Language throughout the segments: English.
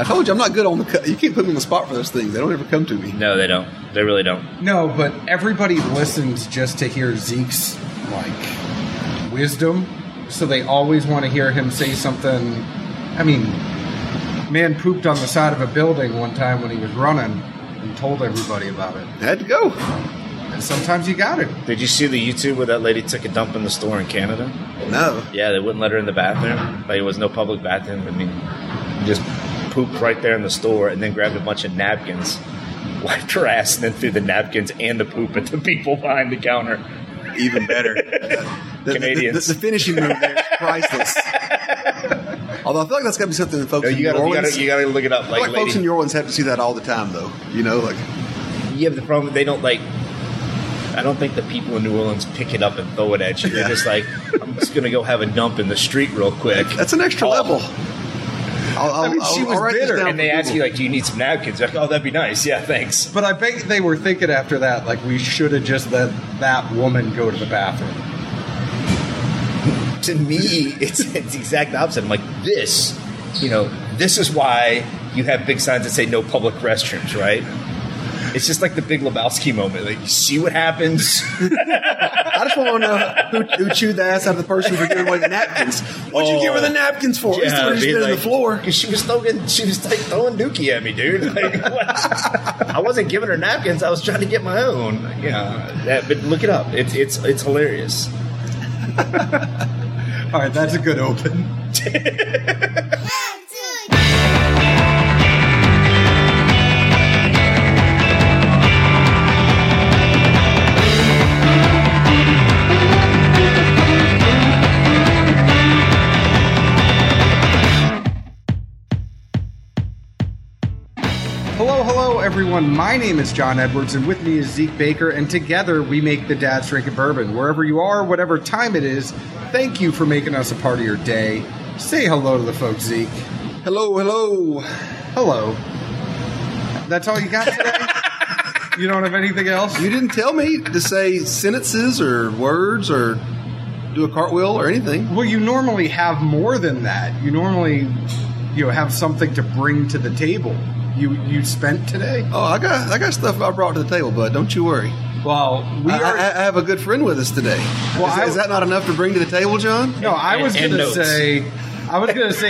I told you I'm not good on the... You can't put me on the spot for those things. They don't ever come to me. No, they don't. They really don't. No, but everybody listens just to hear Zeke's, like, wisdom. So they always want to hear him say something. I mean, man pooped on the side of a building one time when he was running and told everybody about it. Had to go. And sometimes you got it. Did you see the YouTube where that lady took a dump in the store in Canada? No. Yeah, they wouldn't let her in the bathroom. Like, it was no public bathroom. I mean, just pooped right there in the store and then grabbed a bunch of napkins, wiped her ass, and then threw the napkins and the poop at the people behind the counter. Even better. Canadians. The finishing move there is priceless. Although I feel like that's got to be something that folks in New Orleans... You got to look it up. I feel like folks in New Orleans have to see that all the time, though. You know, like... Yeah, but the problem, they don't, like... I don't think the people in New Orleans pick it up and throw it at you. Yeah. They're just like, I'm just going to go have a dump in the street real quick. That's an extra level. I mean, she was bitter. And they ask you, like, do you need some napkins? Like, oh, that'd be nice. Yeah, thanks. But I bet they were thinking after that, like, we should have just let that woman go to the bathroom. To me, it's the exact opposite. I'm like, this, you know, this is why you have big signs that say no public restrooms, right? It's just like the Big Lebowski moment. Like, you see what happens? I just want to know who chewed the ass out of the person for giving away the napkins. What'd you give her the napkins for? Yeah, I mean, like, on the floor. She was throwing dookie at me, dude. Like, what? I wasn't giving her napkins. I was trying to get my own. Yeah, but look it up. It's hilarious. All right, that's a good open. Hello, everyone. My name is John Edwards, and with me is Zeke Baker, and together we make the Dad's Drink of Bourbon. Wherever you are, whatever time it is, thank you for making us a part of your day. Say hello to the folks, Zeke. Hello, hello. Hello. That's all you got today? You don't have anything else? You didn't tell me to say sentences or words or do a cartwheel or anything. Well, you normally have more than that. You normally, have something to bring to the table. You spent today? Oh, I got stuff I brought to the table, bud. Don't you worry. Well, I have a good friend with us today. Well, is that not enough to bring to the table, John? No, I was going to say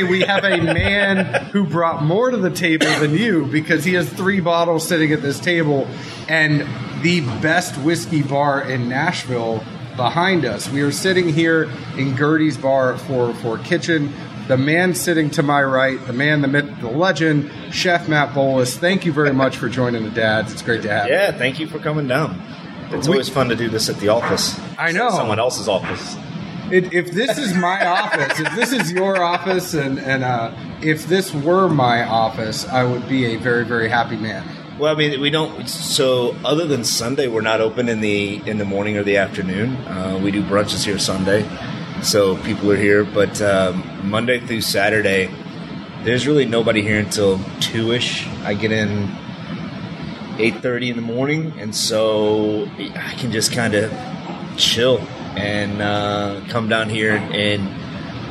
we have a man who brought more to the table than you because he has 3 bottles sitting at this table and the best whiskey bar in Nashville behind us. We are sitting here in Gertie's bar at 404 Kitchen. The man sitting to my right, the man, the myth, the legend, Chef Matt Bolus. Thank you very much for joining the Dads. It's great to have you. Yeah, thank you for coming down. It's always fun to do this at the office. I know. Someone else's office. If this is my office, if this is your office, and if this were my office, I would be a very, very happy man. Well, I mean, we don't. So other than Sunday, we're not open in the morning or the afternoon. We do brunches here Sunday. So people are here, but Monday through Saturday, there's really nobody here until 2-ish. I get in 8:30 in the morning, and so I can just kind of chill and come down here and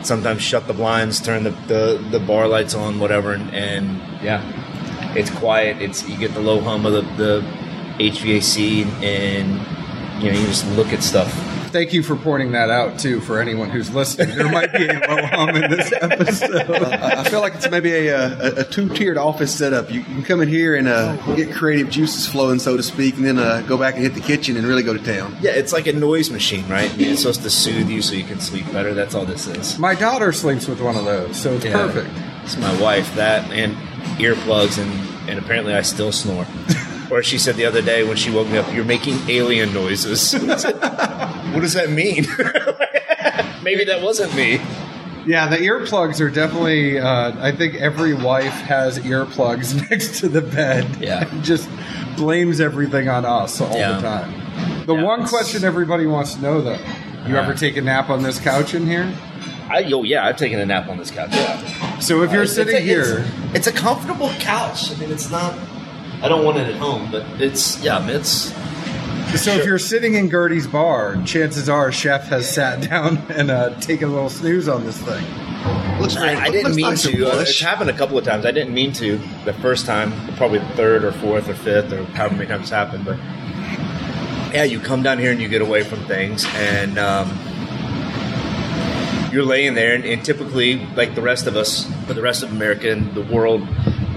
sometimes shut the blinds, turn the bar lights on, whatever, and yeah, it's quiet. You get the low hum of the HVAC, and you just look at stuff. Thank you for pointing that out, too, for anyone who's listening. There might be a low hum in this episode. I feel like it's maybe a two-tiered office setup. You can come in here and get creative juices flowing, so to speak, and then go back and hit the kitchen and really go to town. Yeah, it's like a noise machine, right? I mean, it's supposed to soothe you so you can sleep better. That's all this is. My daughter sleeps with one of those, so it's perfect. It's my wife, that, and earplugs, and apparently I still snore. Or she said the other day when she woke me up, "You're making alien noises." What does that mean? Maybe that wasn't me. Yeah, the earplugs are definitely, I think every wife has earplugs next to the bed. Yeah. And just blames everything on us all the time. The one question everybody wants to know, though, you ever take a nap on this couch in here? I've taken a nap on this couch. Yeah. So if you're sitting here. It's a comfortable couch. I mean, it's not. I don't want it at home, but it's... So sure. If you're sitting in Gertie's bar, chances are Chef has sat down and taken a little snooze on this thing. experience. I didn't mean to. It's happened a couple of times. I didn't mean to the first time, probably the third or fourth or fifth or however many times it's happened. But yeah, you come down here and you get away from things, and you're laying there, and typically, like the rest of us, but the rest of America and the world,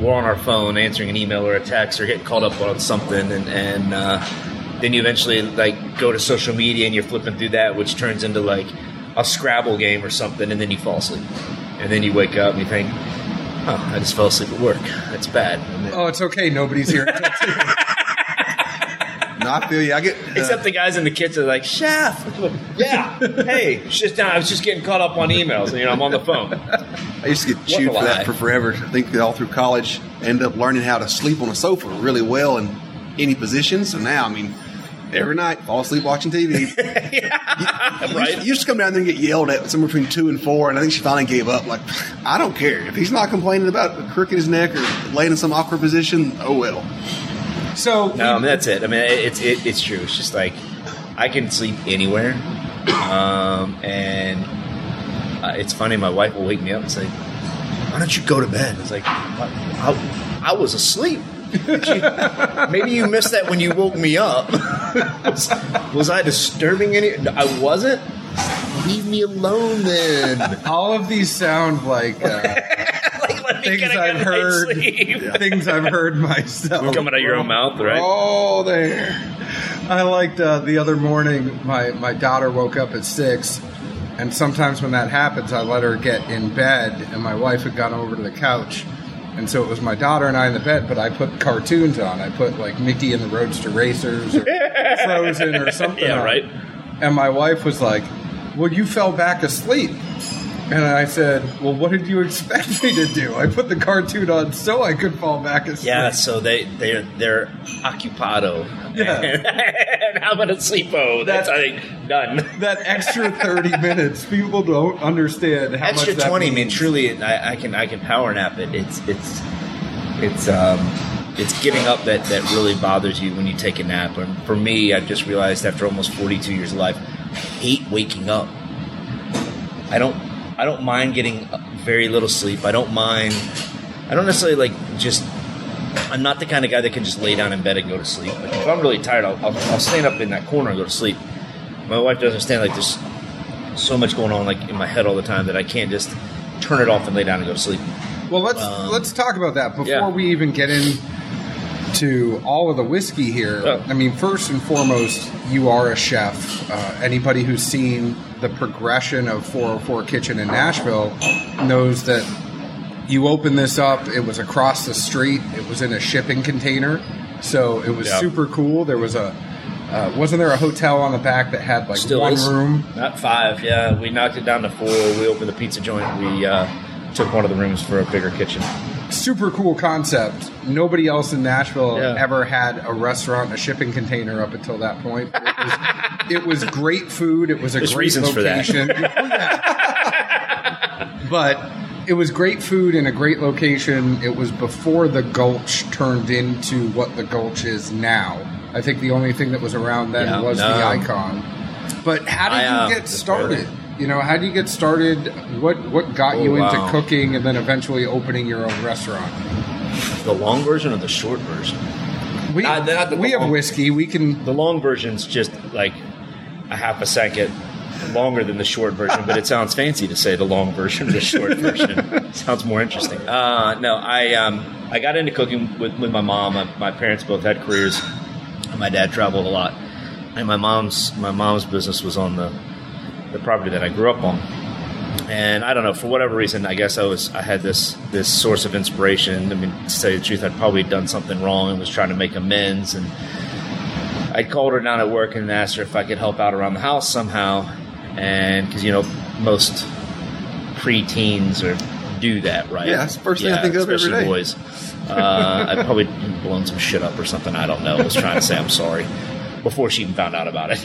we're on our phone answering an email or a text or getting caught up on something, and then you eventually like go to social media and you're flipping through that, which turns into like a Scrabble game or something, and then you fall asleep, and then you wake up and you think, "Oh, I just fell asleep at work. That's bad." Oh, it's okay. Nobody's here. No, I feel you. I get except the guys in the kitchen are like, "Chef, yeah, hey, it's just down. I was just getting caught up on emails. You know, I'm on the phone." I used to get chewed for that for forever. I think that all through college, I ended up learning how to sleep on a sofa really well in any position. So now, I mean, every night, fall asleep watching TV. Yeah, right. You used to come down there and get yelled at somewhere between 2 and 4, and I think she finally gave up. Like, I don't care if he's not complaining about a crook in his neck or laying in some awkward position. Oh well. So no, I mean, that's it. I mean, it's true. It's just like I can sleep anywhere, and it's funny. My wife will wake me up and say, "Why don't you go to bed?" It's like I was asleep. Maybe you missed that when you woke me up. Was I disturbing any? No, I wasn't. Leave me alone then. All of these sound like. Things I've heard, things I've heard myself. Coming out of your own mouth, right? Oh, there. I liked the other morning, my daughter woke up at 6, and sometimes when that happens, I let her get in bed, and my wife had gone over to the couch, and so it was my daughter and I in the bed, but I put cartoons on. I put, like, Mickey and the Roads to Racers or Frozen or something. Yeah, on. Right. And my wife was like, well, you fell back asleep. And I said, well, what did you expect me to do? I put the cartoon on so I could fall back asleep. Yeah, so they're occupado. Yeah. And how about a sleepo? That's, I think, done. That extra 30 minutes, people don't understand how extra much that 20 means. I mean, truly, I can power nap it. It's getting up that really bothers you when you take a nap. And for me, I've just realized after almost 42 years of life, I hate waking up. I don't mind getting very little sleep. I don't necessarily like just, I'm not the kind of guy that can just lay down in bed and go to sleep. Like if I'm really tired, I'll stand up in that corner and go to sleep. My wife doesn't understand, like there's so much going on like in my head all the time that I can't just turn it off and lay down and go to sleep. Well, let's talk about that before we even get into all of the whiskey here. Oh. I mean, first and foremost, you are a chef. Anybody who's seen the progression of 404 Kitchen in Nashville knows that you opened this up. It was across the street. It was in a shipping container. So it was super cool. There was wasn't there a hotel on the back that had like room? Not 5, yeah. We knocked it down to 4. We opened the pizza joint. We took one of the rooms for a bigger kitchen. Super cool concept. Nobody else in Nashville ever had a restaurant in a shipping container up until that point. It was great food. It was a There's great location. For that. But it was great food in a great location. It was before the Gulch turned into what the Gulch is now. I think the only thing that was around then was the Icon. But how did you get started? You know, how do you get started? What got you into cooking and then eventually opening your own restaurant? The long version or the short version? We have whiskey. We can. The long version's just like a half a second longer than the short version, but it sounds fancy to say the long version or the short version. Sounds more interesting. I got into cooking with my mom. My parents both had careers. My dad traveled a lot, and my mom's business was on the property that I grew up on. And I don't know, for whatever reason, I guess I had this source of inspiration. I mean, to say the truth, I'd probably done something wrong and was trying to make amends. And I called her down at work and asked her if I could help out around the house somehow. And because, you know, most preteens do that, right? Yeah, that's the first thing I think of every day. Especially boys. I'd probably blown some shit up or something. I don't know. I was trying to say I'm sorry before she even found out about it.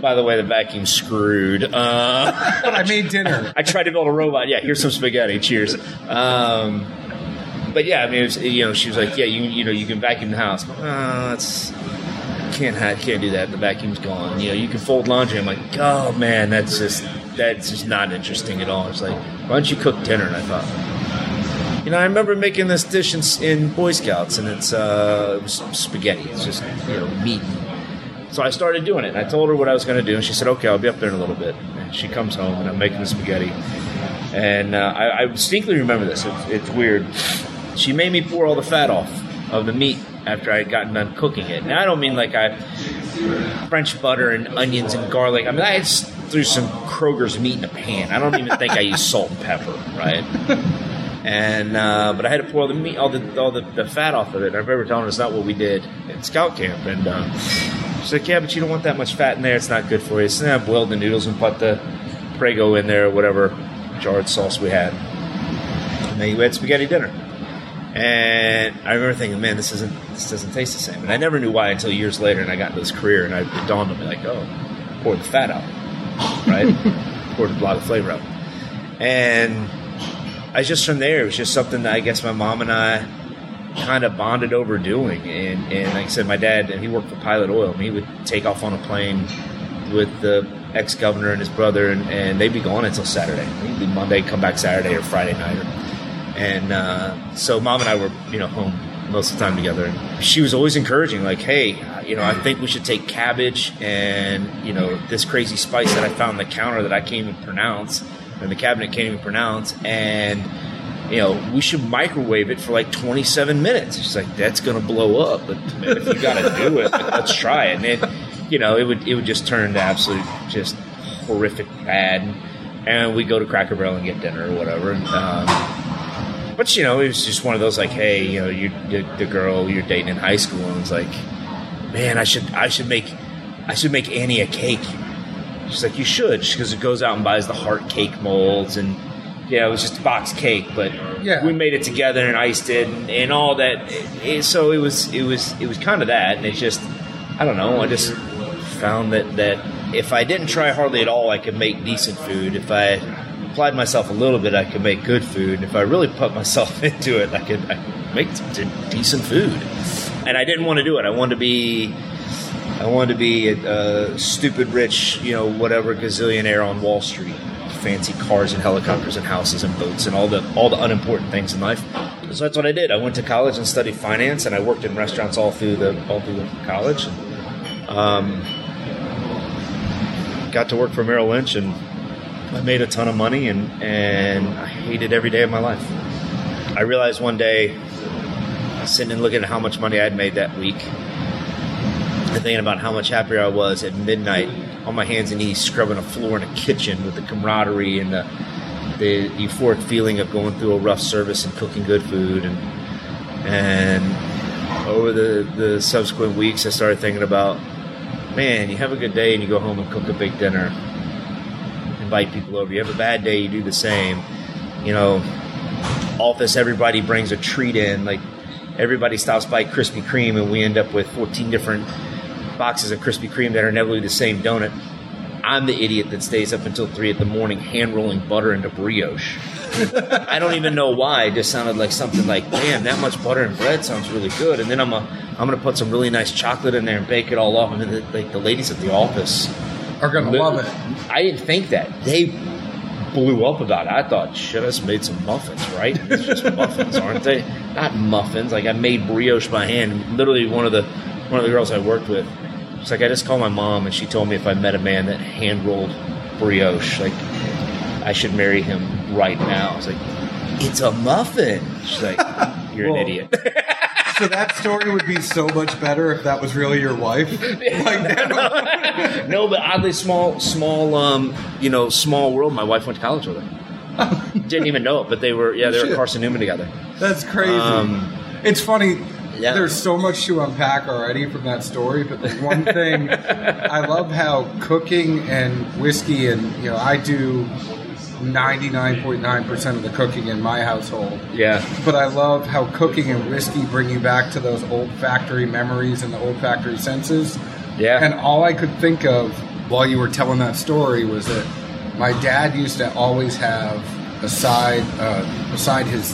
By the way, the vacuum's screwed. But I made dinner. I tried to build a robot. Yeah, here's some spaghetti. Cheers. But yeah, I mean, it was, you know, she was like, "Yeah, you know, you can vacuum the house." But, that's can't do that. The vacuum's gone. You know, you can fold laundry. I'm like, oh man, that's just that's just not interesting at all. It's like, why don't you cook dinner? And I thought, you know, I remember making this dish in Boy Scouts, and it's spaghetti. It's just, you know, meat. So I started doing it. And I told her what I was going to do, and she said, okay, I'll be up there in a little bit. And she comes home, and I'm making the spaghetti. And I distinctly remember this. It's weird. She made me pour all the fat off of the meat after I had gotten done cooking it. Now, I don't mean like I French butter and onions and garlic. I mean, I threw some Kroger's meat in a pan. I don't even think I used salt and pepper, right? And but I had to pour the meat, all the fat off of it. And I remember telling her it's not what we did at scout camp. And she's like, yeah, but you don't want that much fat in there. It's not good for you. So then I boiled the noodles and put the Prego in there, or whatever jarred sauce we had. And then you had spaghetti dinner. And I remember thinking, man, this doesn't taste the same. And I never knew why until years later, and I got into this career, and it dawned on me, like, oh, pour the fat out, right? Pour the block of flavor out. And I just, from there, it was just something that I guess my mom and I kind of bonded over doing. And like I said, my dad, and he worked for Pilot Oil, and he would take off on a plane with the ex-governor and his brother, and they'd be gone until Saturday. He'd be Monday, come back Saturday or Friday night, and so Mom and I were, you know, home most of the time together. And she was always encouraging, like, hey, you know, I think we should take cabbage and, you know, this crazy spice that I found on the counter that I can't even pronounce, and the cabinet can't even pronounce, and, you know, we should microwave it for like 27 minutes. She's like, that's going to blow up, but man, if you got to do it, let's try it. And it, you know, it would just turn to absolute just horrific bad. And we go to Cracker Barrel and get dinner or whatever. And, but, you know, it was just one of those, like, hey, you know, the girl you're dating in high school, and it's like, man, I should make Annie a cake. She's like, you should, because it goes out and buys the heart cake molds, and, yeah, it was just a box cake, but yeah, we made it together and iced it and all that. So it was kind of that, and it's just, I don't know, I just found that if I didn't try hardly at all, I could make decent food. If I applied myself a little bit, I could make good food. If I really put myself into it, I could make decent food. And I didn't want to do it. I wanted to be a stupid rich, you know, whatever gazillionaire on Wall Street, fancy cars and helicopters and houses and boats and all the unimportant things in life. So that's what I did. I went to college and studied finance, and I worked in restaurants all through college. Got to work for Merrill Lynch, and I made a ton of money, and I hated every day of my life. I realized one day, sitting and looking at how much money I had made that week, and thinking about how much happier I was at midnight on my hands and knees scrubbing a floor in a kitchen, with the camaraderie and the euphoric feeling of going through a rough service and cooking good food. And over the subsequent weeks, I started thinking about, man, you have a good day and you go home and cook a big dinner. Invite people over. You have a bad day, you do the same. You know, office, everybody brings a treat in. Like, everybody stops by Krispy Kreme, and we end up with 14 different boxes of Krispy Kreme that are inevitably the same donut. I'm the idiot that stays up until 3 in the morning hand rolling butter into brioche. I don't even know why. It just sounded like something like, damn, that much butter and bread sounds really good. And then I'm going to put some really nice chocolate in there and bake it all off. And then the ladies at the office are going to love it. I didn't think that. They blew up about it. I thought, shit, I just made some muffins, right? It's just muffins, aren't they? Not muffins. Like, I made brioche by hand. Literally, one of the girls I worked with, it's like, I just called my mom, and she told me if I met a man that hand-rolled brioche, like, I should marry him right now. I was like, it's a muffin. She's like, you're an idiot. So that story would be so much better if that was really your wife. No, but oddly, small world. My wife went to college with her. Didn't even know it, but they were at Carson Newman together. That's crazy. It's funny. Yeah. There's so much to unpack already from that story, but the one thing I love how cooking and whiskey, and, you know, I do 99.9% of the cooking in my household. Yeah. But I love how cooking and whiskey bring you back to those olfactory memories and the olfactory senses. Yeah. And all I could think of while you were telling that story was that my dad used to always have beside his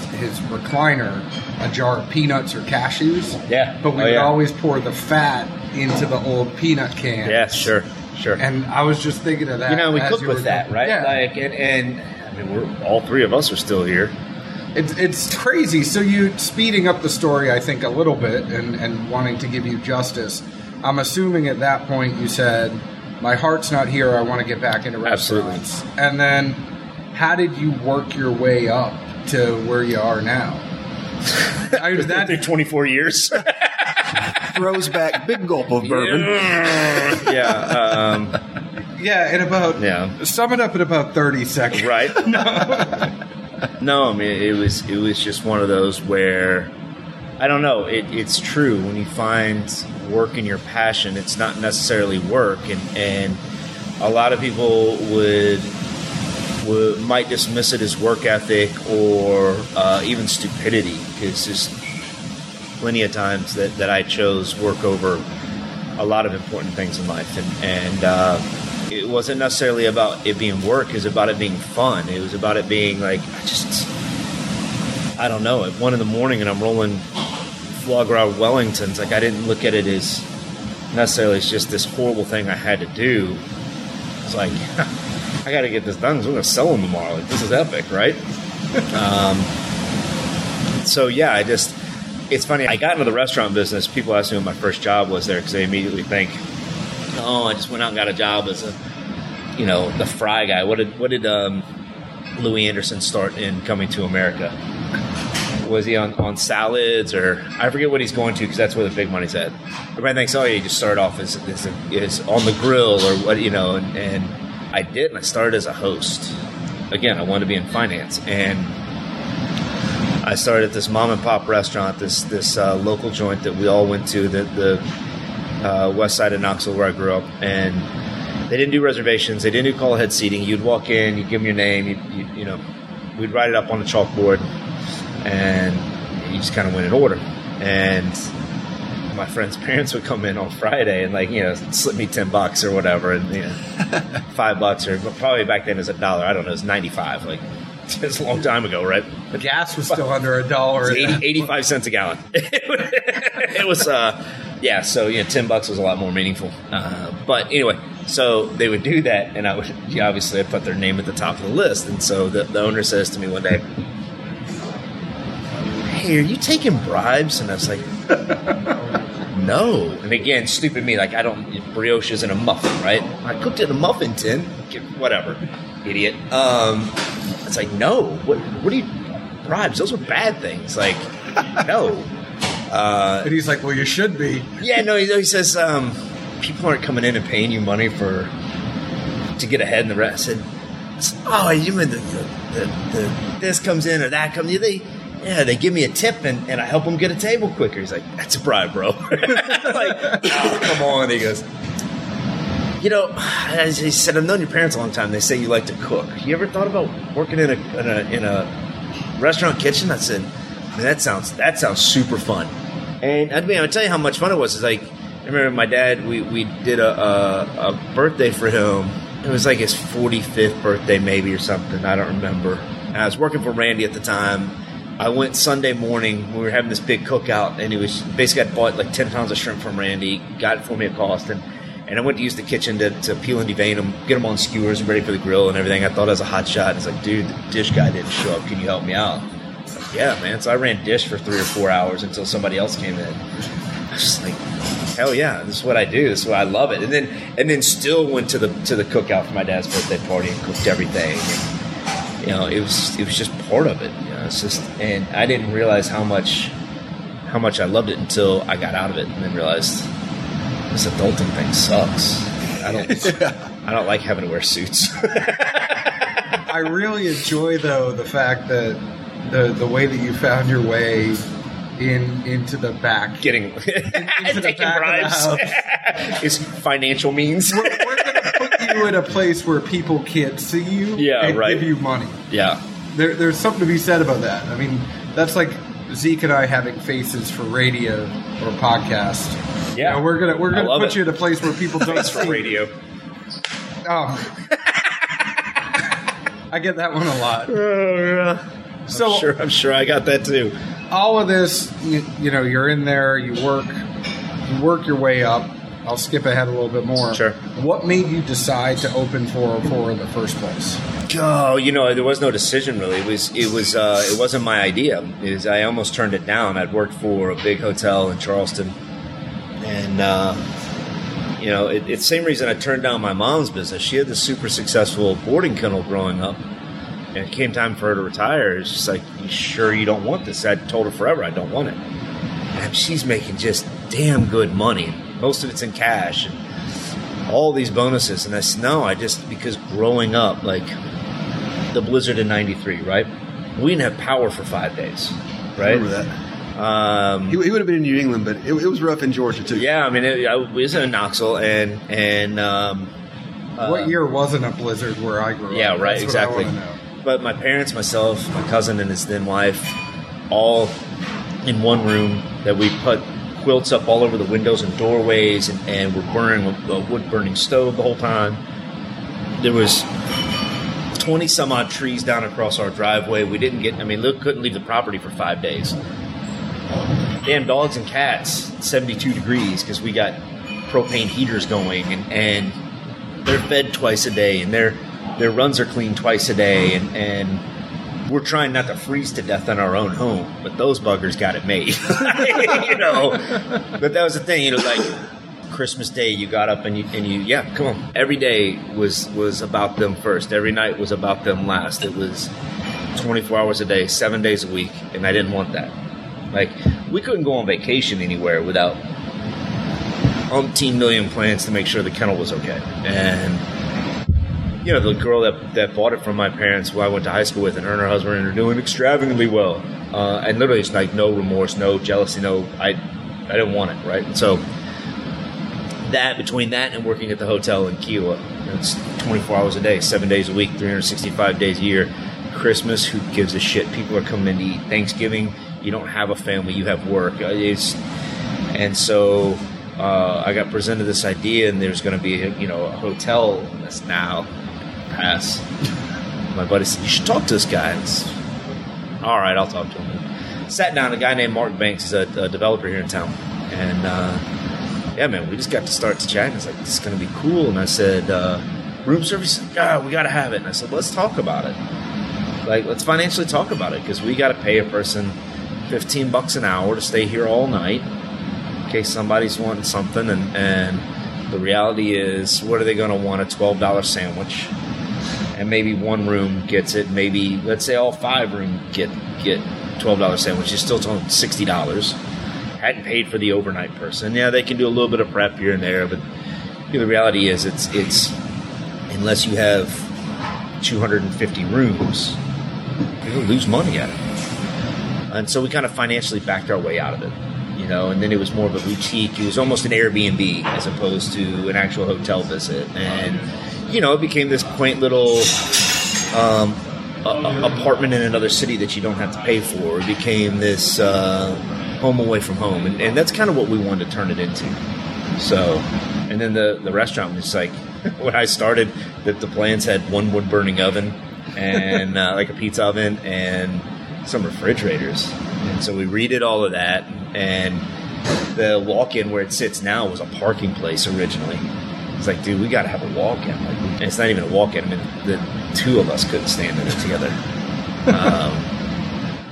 recliner a jar of peanuts or cashews. Yeah. But we would always pour the fat into the old peanut can. Yeah, sure. Sure. And I was just thinking of that. You know, we cook with that, right? Yeah. Like, and I mean, we're all three of us are still here. It's crazy. So you speeding up the story, I think, a little bit, and wanting to give you justice. I'm assuming at that point you said, "My heart's not here. I want to get back into restaurants." Absolutely. And then, how did you work your way up to where you are now? That 24 years. Throws back big gulp of bourbon. Sum it up in about 30 seconds. Right. No, I mean, it was just one of those where, I don't know, it's true. When you find work in your passion, it's not necessarily work. And a lot of people might dismiss it as work ethic or even stupidity. It's just plenty of times that I chose work over a lot of important things in life. It wasn't necessarily about it being work. It was about it being fun. It was about it being like, I don't know, at 1 a.m. and I'm rolling foie gras Wellingtons. Like, I didn't look at it as necessarily it's just this horrible thing I had to do. It's like, I got to get this done because we're going to sell them tomorrow. Like, this is epic, right? It's funny. I got into the restaurant business. People asked me what my first job was there because they immediately think, "Oh, I just went out and got a job as the fry guy." What did Louis Anderson start in Coming to America? Was he on salads, or I forget what he's going to because that's where the big money's at. Everybody thinks, "Oh, yeah, you just start off as on the grill or what," you know. And I did, and I started as a host. Again, I wanted to be in finance, and I started at this mom and pop restaurant, this local joint that we all went to, the west side of Knoxville where I grew up. And they didn't do reservations. They didn't do call ahead seating. You'd walk in, you'd give them your name, we'd write it up on a chalkboard, and you just kind of went in order. And my friend's parents would come in on Friday and slip me $10 or whatever, and $5 or probably back then it was $1. I don't know, it was 95. Like, it's a long time ago, right? The gas was still under $1. 85 cents a gallon. It was, $10 was a lot more meaningful. But anyway, so they would do that, and I'd put their name at the top of the list. And so the owner says to me one day, "Hey, are you taking bribes?" And I was like, "No." And again, stupid me, like, I don't, brioche isn't a muffin, right? I cooked it in a muffin tin, whatever. Idiot. It's like, "No, what are you, bribes? Those are bad things." Like, no. And he's like, "Well, you should be." Yeah, no, he says, "People aren't coming in and paying you money to get ahead in the rest." And I said, "Oh, you mean the this comes in or that comes in? They give me a tip and I help them get a table quicker." He's like, "That's a bribe, bro." Come on. He goes, as he said, "I've known your parents a long time. They say you like to cook. You ever thought about working in a restaurant kitchen?" I said, "Man, that sounds super fun." And I'll tell you how much fun it was. It's like, I remember my dad. We did a birthday for him. It was like his 45th birthday, maybe, or something. I don't remember. And I was working for Randy at the time. I went Sunday morning. We were having this big cookout, and he was basically, I bought like 10 pounds of shrimp from Randy. Got it for me at cost, And I went to use the kitchen to peel and devein them, get them on skewers and ready for the grill and everything. I thought I was a hot shot. It's like, "Dude, the dish guy didn't show up. Can you help me out?" Like, "Yeah, man." So I ran dish for 3 or 4 hours until somebody else came in. I was just like, "Hell yeah, this is what I do. This is what I love it." And then still went to the cookout for my dad's birthday party and cooked everything. And, it was just part of it. And I didn't realize how much I loved it until I got out of it and then realized, this adulting thing sucks. I don't like having to wear suits. I really enjoy, though, the fact that the way that you found your way into the back, taking bribes is financial means. We're going to put you in a place where people can't see you and give you money. Yeah, there's something to be said about that. I mean, that's like Zeke and I having faces for radio or podcast. Yeah, we're gonna put you in a place where people don't see. For radio. I get that one a lot. So I'm sure I got that too. All of this, you're in there. You work your way up. I'll skip ahead a little bit more. Sure. What made you decide to open 404 in the first place? Oh, you know, there was no decision really. It wasn't my idea. I almost turned it down. I'd worked for a big hotel in Charleston, and you know, it's the same reason I turned down my mom's business. She had this super successful boarding kennel growing up, and it came time for her to retire. It's just like, you sure you don't want this? I told her forever I don't want it. And she's making just damn good money. Most of it's in cash and all these bonuses. And I said, no, because growing up, like the blizzard in 93, right? We didn't have power for 5 days, right? I remember that. He would have been in New England, but it was rough in Georgia too. Yeah, I mean, I was in Knoxville, and what year wasn't a blizzard where I grew up? Yeah, right, exactly. But my parents, myself, my cousin, and his then wife, all in one room that we put quilts up all over the windows and doorways, and we're burning a wood-burning stove the whole time. There was 20-some-odd trees down across our driveway. We didn't get – I mean, Luke couldn't leave the property for 5 days. Damn dogs and cats, 72 degrees because we got propane heaters going, and they're fed twice a day, and their runs are cleaned twice a day, and we're trying not to freeze to death in our own home, but those buggers got it made. You know. But that was the thing, you know, like Christmas Day you got up and you yeah, come on. Every day was about them first. Every night was about them last. It was 24 hours a day, 7 days a week, and I didn't want that. Like, we couldn't go on vacation anywhere without umpteen million plans to make sure the kennel was okay. And you know, the girl that bought it from my parents, who I went to high school with, and her and her husband are doing extravagantly well. And literally, it's like no remorse, no jealousy, no, I didn't want it, right? And so that, between that and working at the hotel in Kiowa, it's 24 hours a day, 7 days a week, 365 days a year. Christmas, who gives a shit? People are coming in to eat. Thanksgiving, you don't have a family, you have work. And so I got presented this idea, and there's going to be, you know, a hotel that's now... Pass. My buddy said, you should talk to this guy. All right, I'll talk to him. Sat down, a guy named Mark Banks, is a developer here in town. And yeah, man, we just got to start to chat. It's like, this is going to be cool. And I said, room service, God, we got to have it. And I said, let's talk about it. Like, let's financially talk about it, because we got to pay a person $15 an hour to stay here all night in case somebody's wanting something. And the reality is, what are they going to want? A $12 sandwich. And maybe one room gets it. Maybe, let's say, all five room get $12 sandwich. You're still talking $60. Hadn't paid for the overnight person. Yeah, they can do a little bit of prep here and there, but you know, the reality is, it's unless you have 250 rooms, you're gonna lose money at it. And so we kind of financially backed our way out of it, you know. And then it was more of a boutique. It was almost an Airbnb as opposed to an actual hotel visit. And you know, it became this quaint little apartment in another city that you don't have to pay for. It became this home away from home. And that's kind of what we wanted to turn it into. So, and then the restaurant was like, when I started, that the plans had one wood-burning oven and like a pizza oven and some redefrigerators. And so we redid all of that. And the walk-in where it sits now was a parking place originally. It's like, dude, we got to have a walk-in. Like, and it's not even a walk-in. I mean, the two of us couldn't stand in it together.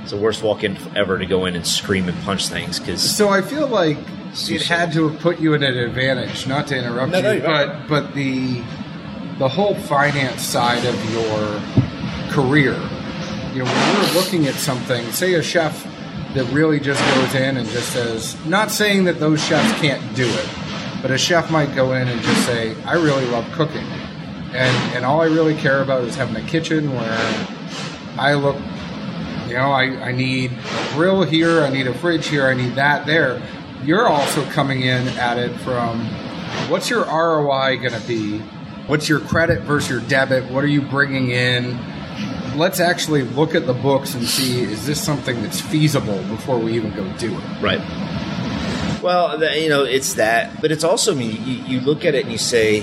It's the worst walk-in ever to go in and scream and punch things. So I feel like it had to have put you at an advantage, not to interrupt you, but the whole finance side of your career, you know, when you're looking at something, say a chef that really just goes in and just says, not saying that those chefs can't do it, but a chef might go in and just say, I really love cooking. And all I really care about is having a kitchen where I look, you know, I need a grill here, I need a fridge here, I need that there. You're also coming in at it from, what's your ROI going to be? What's your credit versus your debit? What are you bringing in? Let's actually look at the books and see, is this something that's feasible before we even go do it? Right. Well, you know, it's that, but it's also, I mean, you look at it and you say,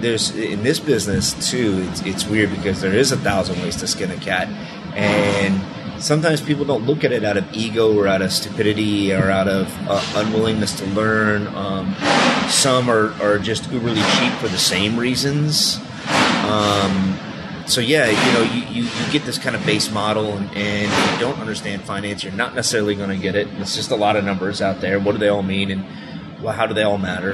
there's, in this business too, it's weird because there is 1,000 ways to skin a cat, and sometimes people don't look at it out of ego or out of stupidity or out of unwillingness to learn. Some are just uberly cheap for the same reasons. So yeah, you know, you get this kind of base model, and if you don't understand finance, you're not necessarily going to get it. It's just a lot of numbers out there. What do they all mean, and well, how do they all matter?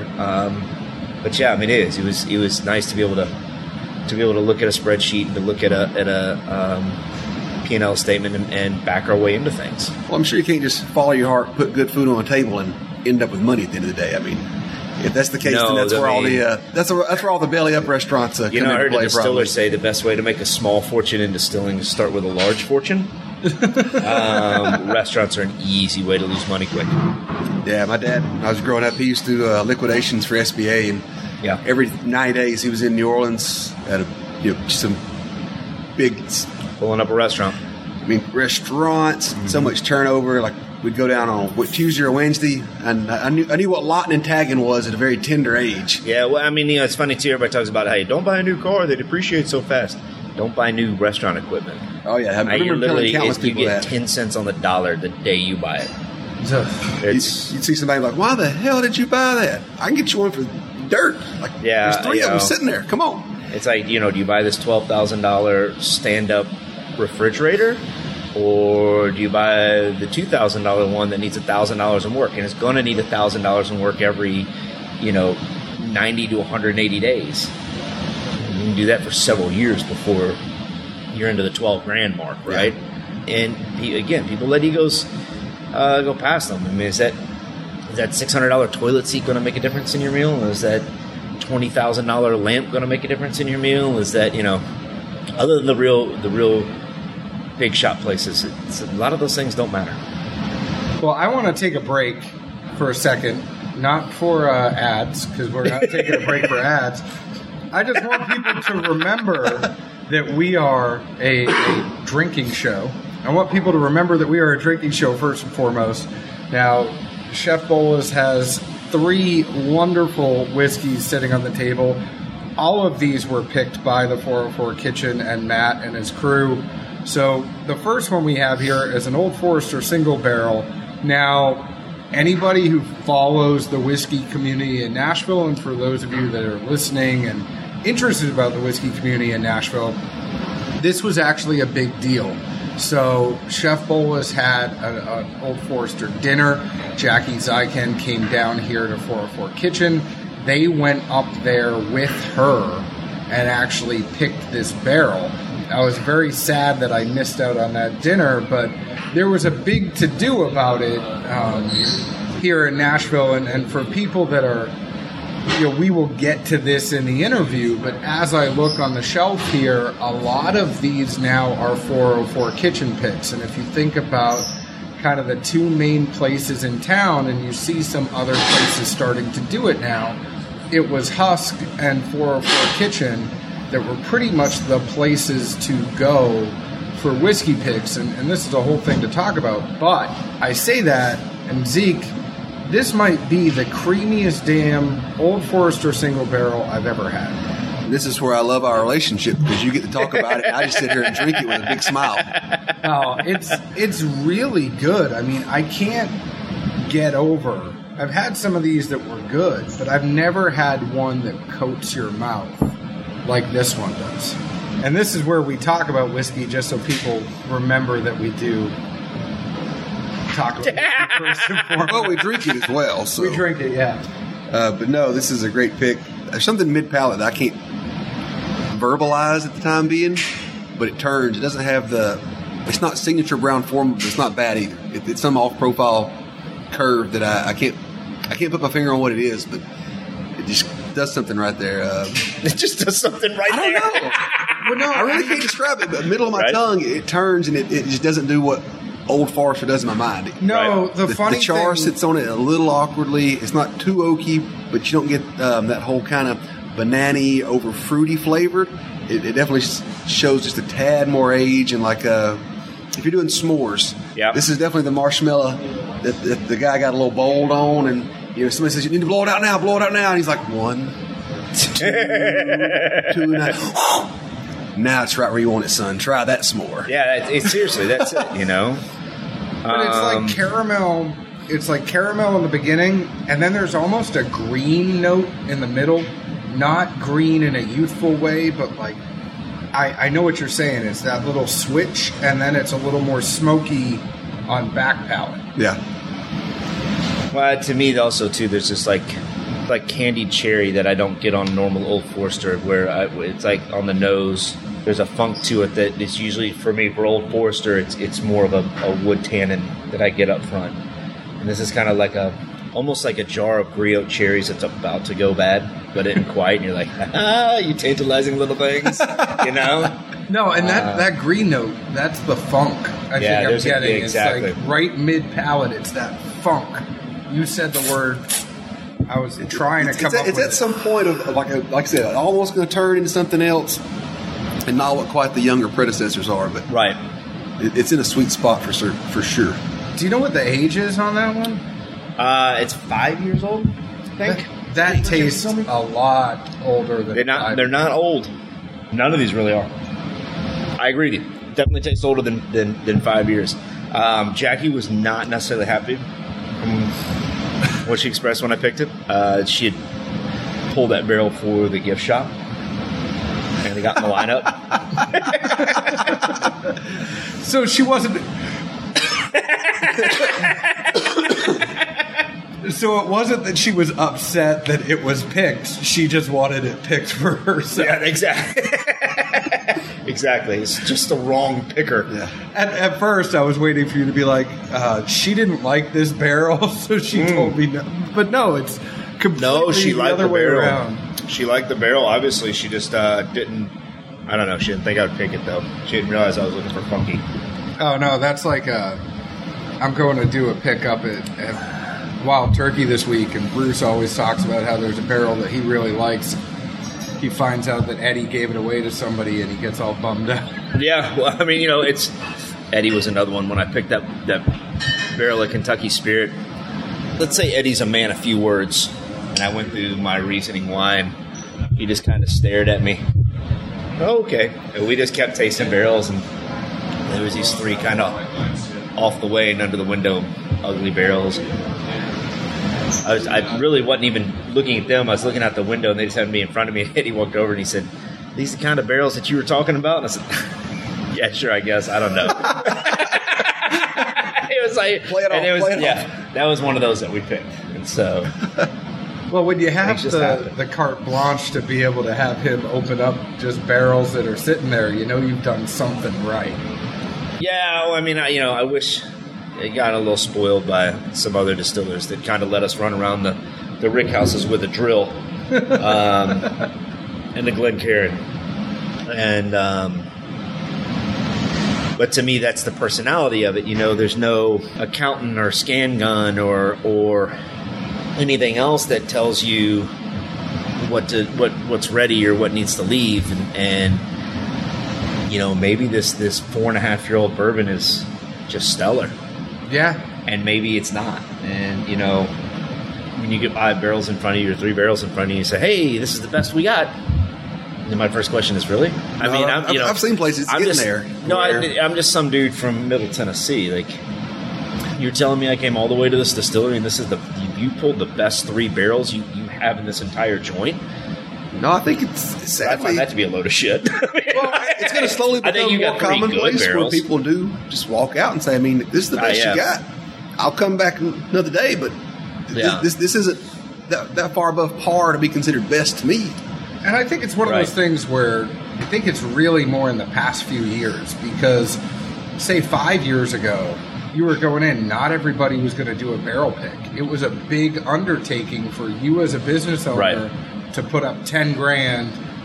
But yeah, I mean, it was nice to be able to look at a spreadsheet and to look at a P&L statement and back our way into things. Well, I'm sure you can't just follow your heart, put good food on the table, and end up with money at the end of the day. I mean, if that's the case, then that's where all the belly up restaurants come into play. You know, I heard a distiller say the best way to make a small fortune in distilling is start with a large fortune. Restaurants are an easy way to lose money quick. Yeah, my dad, when I was growing up, he used to do liquidations for SBA, and yeah, every 9 days he was in New Orleans at some big pulling up a restaurant. I mean, restaurants, so much turnover. Like, we'd go down on Tuesday or Wednesday, and I knew what lotting and tagging was at a very tender age. Yeah, well, I mean, you know, it's funny too. Everybody talks about, hey, don't buy a new car; they depreciate so fast. Don't buy new restaurant equipment. Oh yeah, I remember telling countless people that. You get 10 cents on the dollar the day you buy it. So you'd see somebody like, "Why the hell did you buy that? I can get you one for dirt." Like, yeah, there's three of them sitting there. Come on. It's like, you know, do you buy this $12,000 stand-up refrigerator? Or do you buy the $2,000 one that needs $1,000 in work? And it's going to need $1,000 in work every, 90 to 180 days. And you can do that for several years before you're into the 12 grand mark, right? Yeah. And again, people let egos go past them. I mean, is that $600 toilet seat going to make a difference in your meal? Is that $20,000 lamp going to make a difference in your meal? Is that, other than the real big shop places, a lot of those things don't matter. Well, I want to take a break for a second, not for ads, because we're not taking a break for ads. I just want people to remember that we are a drinking show. I want people to remember that we are a drinking show first and foremost. Now, Chef Bolus has 3 wonderful whiskeys sitting on the table. All of these were picked by the 404 Kitchen and Matt and his crew. So the first one we have here is an Old Forester single barrel. Now, anybody who follows the whiskey community in Nashville, and for those of you that are listening and interested about the whiskey community in Nashville, this was actually a big deal. So Chef Bolus had an Old Forester dinner. Jackie Zyken came down here to 404 Kitchen. They went up there with her and actually picked this barrel. I was very sad that I missed out on that dinner, but there was a big to-do about it here in Nashville. And for people that are, we will get to this in the interview, but as I look on the shelf here, a lot of these now are 404 Kitchen picks. And if you think about kind of the 2 main places in town, and you see some other places starting to do it now, it was Husk and 404 Kitchen that were pretty much the places to go for whiskey picks, and this is a whole thing to talk about. But I say that, and Zeke, this might be the creamiest damn Old Forester single barrel I've ever had. This is where I love our relationship, because you get to talk about it, and I just sit here and drink it with a big smile. Oh, it's really good. I mean, I can't get over. I've had some of these that were good, but I've never had one that coats your mouth like this one does. And this is where we talk about whiskey, just so people remember that we do talk about it first and foremost. Well, we drink it as well. So. We drink it, yeah. But no, this is a great pick. There's something mid-palate that I can't verbalize at the time being, but it turns. It doesn't have it's not signature brown form, but it's not bad either. It's some off-profile curve that I can't put my finger on what it is, but it just does something right there. It just does something right there. I don't know. Well, no, I really can't describe it, but middle of my tongue, it turns, and it just doesn't do what Old Forester does in my mind. No, right. The char sits on it a little awkwardly. It's not too oaky, but you don't get that whole kind of banana-y, over-fruity flavor. It definitely shows just a tad more age, and like if you're doing s'mores, yep, this is definitely the marshmallow that the guy got a little bold on, and somebody says, you need to blow it out now. And he's like, 1, 2, 2, and now it's right where you want it, son. Try that s'more. Yeah, seriously, that's it, But it's like caramel It's like caramel in the beginning, and then there's almost a green note in the middle. Not green in a youthful way, but like I know what you're saying. It's that little switch, and then it's a little more smoky on back palate. Yeah. Well, to me also too, there's this like candied cherry that I don't get on normal Old Forester, where it's like on the nose. There's a funk to it that is usually for me for Old Forester. It's more of a wood tannin that I get up front, and this is kind of like almost like a jar of griot cherries that's about to go bad, but it isn't quite. And you're like, ah, you tantalizing little things, you know? No, and that green note, that's the funk. I think I'm getting it. Exactly. It's like right mid palate. It's that funk. You said the word. I was trying to come up with it. It's at some point of like I said, almost going to turn into something else, and not what quite the younger predecessors are. But right, it's in a sweet spot for sure. Do you know what the age is on that one? It's 5 years old, I think. That tastes a lot older than they're not old. None of these really are. I agree with you. Definitely tastes older than 5 years. Jackie was not necessarily happy from what she expressed when I picked it. She had pulled that barrel for the gift shop, and they got in the lineup. So she wasn't... So it wasn't that she was upset that it was picked. She just wanted it picked for herself. Yeah, exactly. Exactly. It's just the wrong picker. Yeah. At first, I was waiting for you to be like, she didn't like this barrel, so she told me no. But no, it's completely she liked the other way around. She liked the barrel. Obviously, she just didn't. I don't know. She didn't think I would pick it, though. She didn't realize I was looking for funky. Oh, no. That's like I'm going to do a pick up at Wild Turkey this week, and Bruce always talks about how there's a barrel that he really likes. He finds out that Eddie gave it away to somebody, and he gets all bummed out. Yeah, well, I mean, you know, it's Eddie was another one when I picked that barrel of Kentucky Spirit. Let's say Eddie's a man of few words, and I went through my reasoning why. He just kind of stared at me. Oh, okay, and we just kept tasting barrels, and there was these three kind of off the way and under the window ugly barrels. I really wasn't even looking at them. I was looking out the window, and they just had me in front of me. And Eddie walked over, and he said, "These are the kind of barrels that you were talking about?" And I said, "Yeah, sure, I guess. I don't know." It was like, play it off, and it was, that was one of those that we picked. And so, well, when you have the carte blanche to be able to have him open up just barrels that are sitting there, you know you've done something right. Yeah, well, I mean, I wish. It got a little spoiled by some other distillers that kind of let us run around the rick houses with a drill and the Glencairn. And but to me, that's the personality of it. You know, there's no accountant or scan gun or anything else that tells you what's ready or what needs to leave. And you know, maybe this 4.5-year-old bourbon is just stellar. Yeah. And maybe it's not. And, you know, when you get 5 barrels in front of you or 3 barrels in front of you, you say, "Hey, this is the best we got." And my first question is, really? I've seen places getting there. No, I'm just some dude from Middle Tennessee. Like, you're telling me I came all the way to this distillery and this is you pulled the best 3 barrels you have in this entire joint? No, I think it's sadly... I find that to be a load of shit. Well, it's going to slowly become more commonplace where people do just walk out and say, I mean, this is the best you got. I'll come back another day, but this isn't that far above par to be considered best to me. And I think it's one of those things where I think it's really more in the past few years because, say, 5 years ago, you were going in, not everybody was going to do a barrel pick. It was a big undertaking for you as a business owner to put up $10,000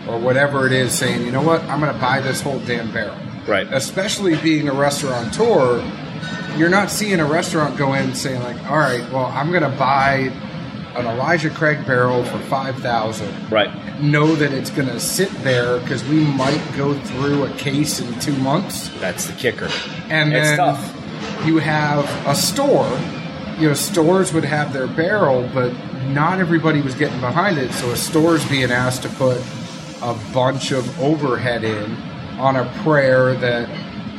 or whatever it is, saying, you know what, I'm going to buy this whole damn barrel. Right. Especially being a restaurateur, you're not seeing a restaurant go in saying like, all right, well, I'm going to buy an Elijah Craig barrel for $5,000. Right. Know that it's going to sit there because we might go through a case in 2 months. That's the kicker. And it's then tough. You have a store. You know, stores would have their barrel, but not everybody was getting behind it, so a store's being asked to put a bunch of overhead in on a prayer that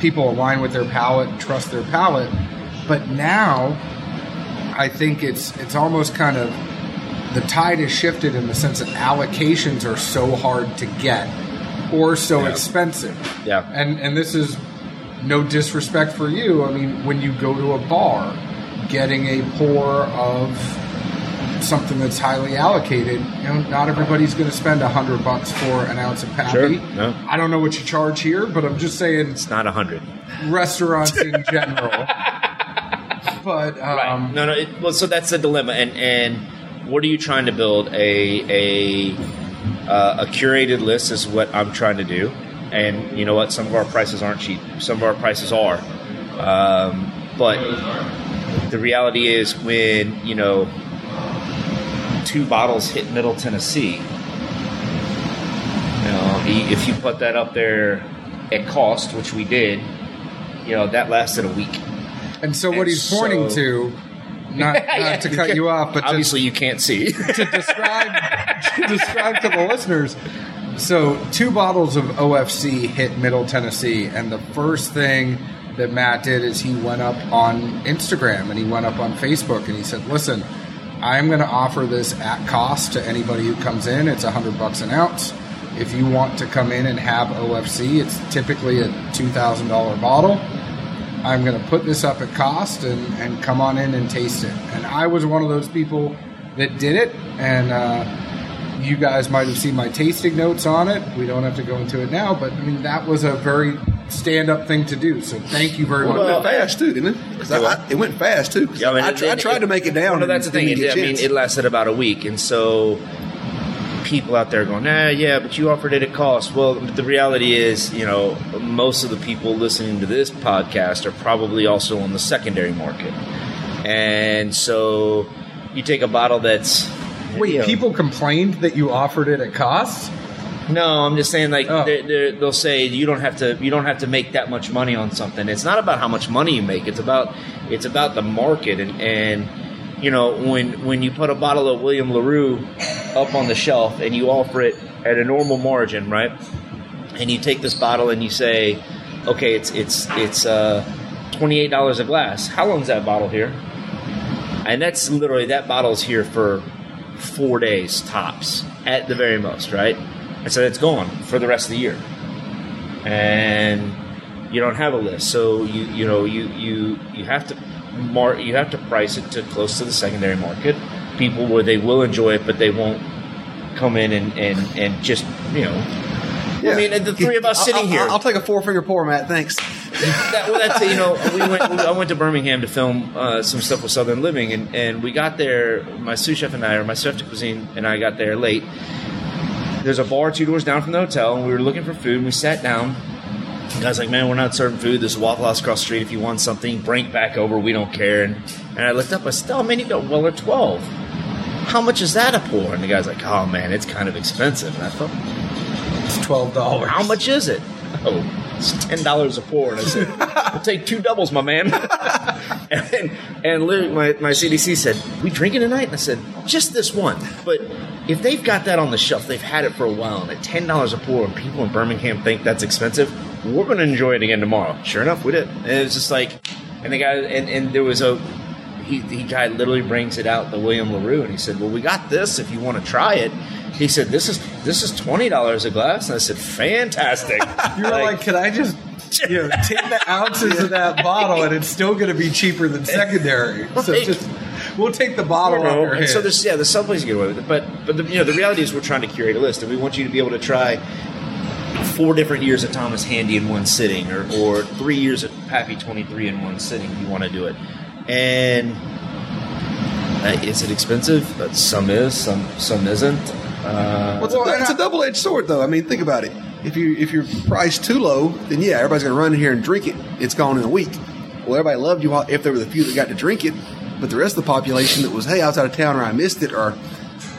people align with their palate and trust their palate. But now, I think it's almost kind of the tide has shifted in the sense that allocations are so hard to get or so expensive. Yeah. And this is no disrespect for you. I mean, when you go to a bar, getting a pour of something that's highly allocated, you know, not everybody's going to spend $100 for an ounce of Pappy. Sure. No. I don't know what you charge here, but I'm just saying it's not $100. Restaurants in general. But right. No. It, well, so that's the dilemma, and what are you trying to build? A curated list is what I'm trying to do, and you know what? Some of our prices aren't cheap. Some of our prices are, but the reality is when you know. 2 bottles hit Middle Tennessee. You know, if you put that up there at cost, which we did, you know, that lasted a week. And so what he's pointing to, not to cut you off, but obviously you can't see. to describe to the listeners, so 2 bottles of OFC hit Middle Tennessee, and the first thing that Matt did is he went up on Instagram and he went up on Facebook and he said, listen, I'm going to offer this at cost to anybody who comes in. It's $100 an ounce. If you want to come in and have OFC, it's typically a $2,000 bottle. I'm going to put this up at cost and come on in and taste it. And I was one of those people that did it. And you guys might have seen my tasting notes on it. We don't have to go into it now, but I mean that was a very stand-up thing to do. So thank you very much. Well, it went fast too, didn't it? It went fast too. Yeah, I mean, I tried to make it down. No, that's the thing. I mean, it lasted about a week, and so people out there going, "Nah, yeah, but you offered it at cost." Well, the reality is, you know, most of the people listening to this podcast are probably also on the secondary market, and so you take a bottle that's. Wait, you know, people complained that you offered it at cost? No, I'm just saying, like, they'll say you don't have to make that much money on something. It's not about how much money you make. It's about the market. And you know, when you put a bottle of William LaRue up on the shelf and you offer it at a normal margin, right? And you take this bottle and you say, okay, it's $28 a glass. How long's that bottle here? And that's literally that bottle's here for 4 days tops at the very most, right? And so it's gone for the rest of the year, and you don't have a list. So you have to price it to close to the secondary market. People where they will enjoy it, but they won't come in and just you know. Yeah. I mean, and the three of us sitting here. I'll take a 4-finger pour, Matt. Thanks. That's you know, I went to Birmingham to film some stuff with Southern Living, and we got there. My sous chef and I, or my chef de cuisine, and I got there late. There's a bar 2 doors down from the hotel, and we were looking for food. And we sat down. The guy's like, "Man, we're not serving food. There's a Waffle House across the street. If you want something, bring it back over. We don't care." And I looked up. I said, "Oh man, you got Weller 12. How much is that a pour?" And the guy's like, "Oh man, it's kind of expensive." And I thought. $12. How much is it? Oh, it's $10 a pour. And I said, I'll take 2 doubles, my man. and literally my CDC said, we drinking tonight? And I said, just this one. But if they've got that on the shelf, they've had it for a while, and at $10 a pour, and people in Birmingham think that's expensive, we're going to enjoy it again tomorrow. Sure enough, we did. And it was just like, and the guy, and there was he guy literally brings it out, the William LaRue, and he said, well, we got this if you want to try it. He said, this is $20 a glass. And I said, fantastic. You were like, can I just take the ounces of that bottle and it's still going to be cheaper than secondary. So just we'll take the bottle off your hand. So there's some ways you get away with it. But the reality is we're trying to curate a list. And we want you to be able to try 4 different years of Thomas Handy in one sitting or 3 years of Pappy 23 in one sitting if you want to do it. And is it expensive? Some is, some isn't. It's a double-edged sword, though. I mean, think about it. If you're priced too low, then yeah, everybody's going to run in here and drink it. It's gone in a week. Well, everybody loved you if there were the few that got to drink it, but the rest of the population that was, hey, I was out of town or I missed it or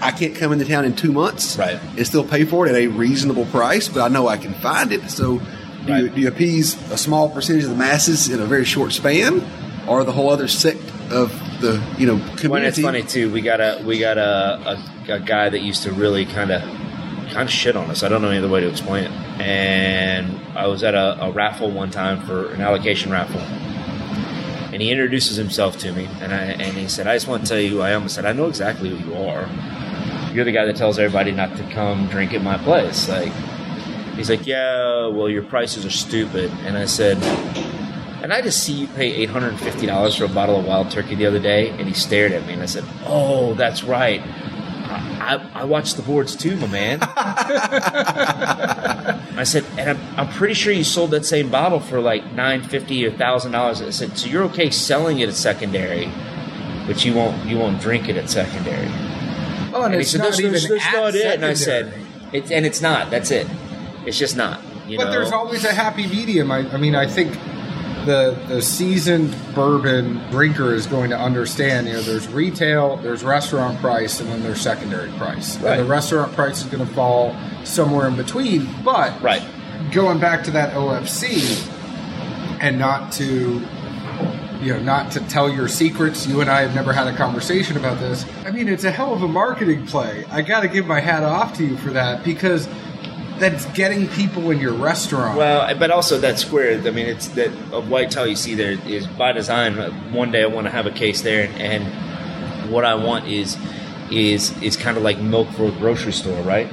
I can't come into town in 2 months right. and still pay for it at a reasonable price, but I know I can find it. So right. do you appease a small percentage of the masses in a very short span or the whole other sect of the community? Well, and it's funny, too. We got a guy that used to really kind of shit on us. I don't know any other way to explain it. And I was at a raffle one time for an allocation raffle, and And he introduces himself to me, and he said, "I just want to tell you who I am." I said, "I know exactly who you are. You're the guy that tells everybody not to come drink at my place." Like, he's like, "Yeah, well, your prices are stupid." And I said, "And I just see you pay $850 for a bottle of Wild Turkey the other day." And he stared at me, and I said, "Oh, that's right. I watched the boards too, my man." I said, "And I'm pretty sure you sold that same bottle for like $950 or $1,000. I said, "So you're okay selling it at secondary, but you won't drink it at secondary." Oh, and it's he said, not even that's not it. And I said, it's not. That's it. It's just not. But there's always a happy medium. I mean, I think the seasoned bourbon drinker is going to understand, there's retail, there's restaurant price, and then there's secondary price. Right. And the restaurant price is going to fall somewhere in between. But right. Going back to that OFC, and not to tell your secrets. You and I have never had a conversation about this. I mean, it's a hell of a marketing play. I got to give my hat off to you for that, because that's getting people in your restaurant. Well, but also that square, I mean, it's that whitetail you see there is by design. One day I want to have a case there, and what I want is kind of like milk for a grocery store, right?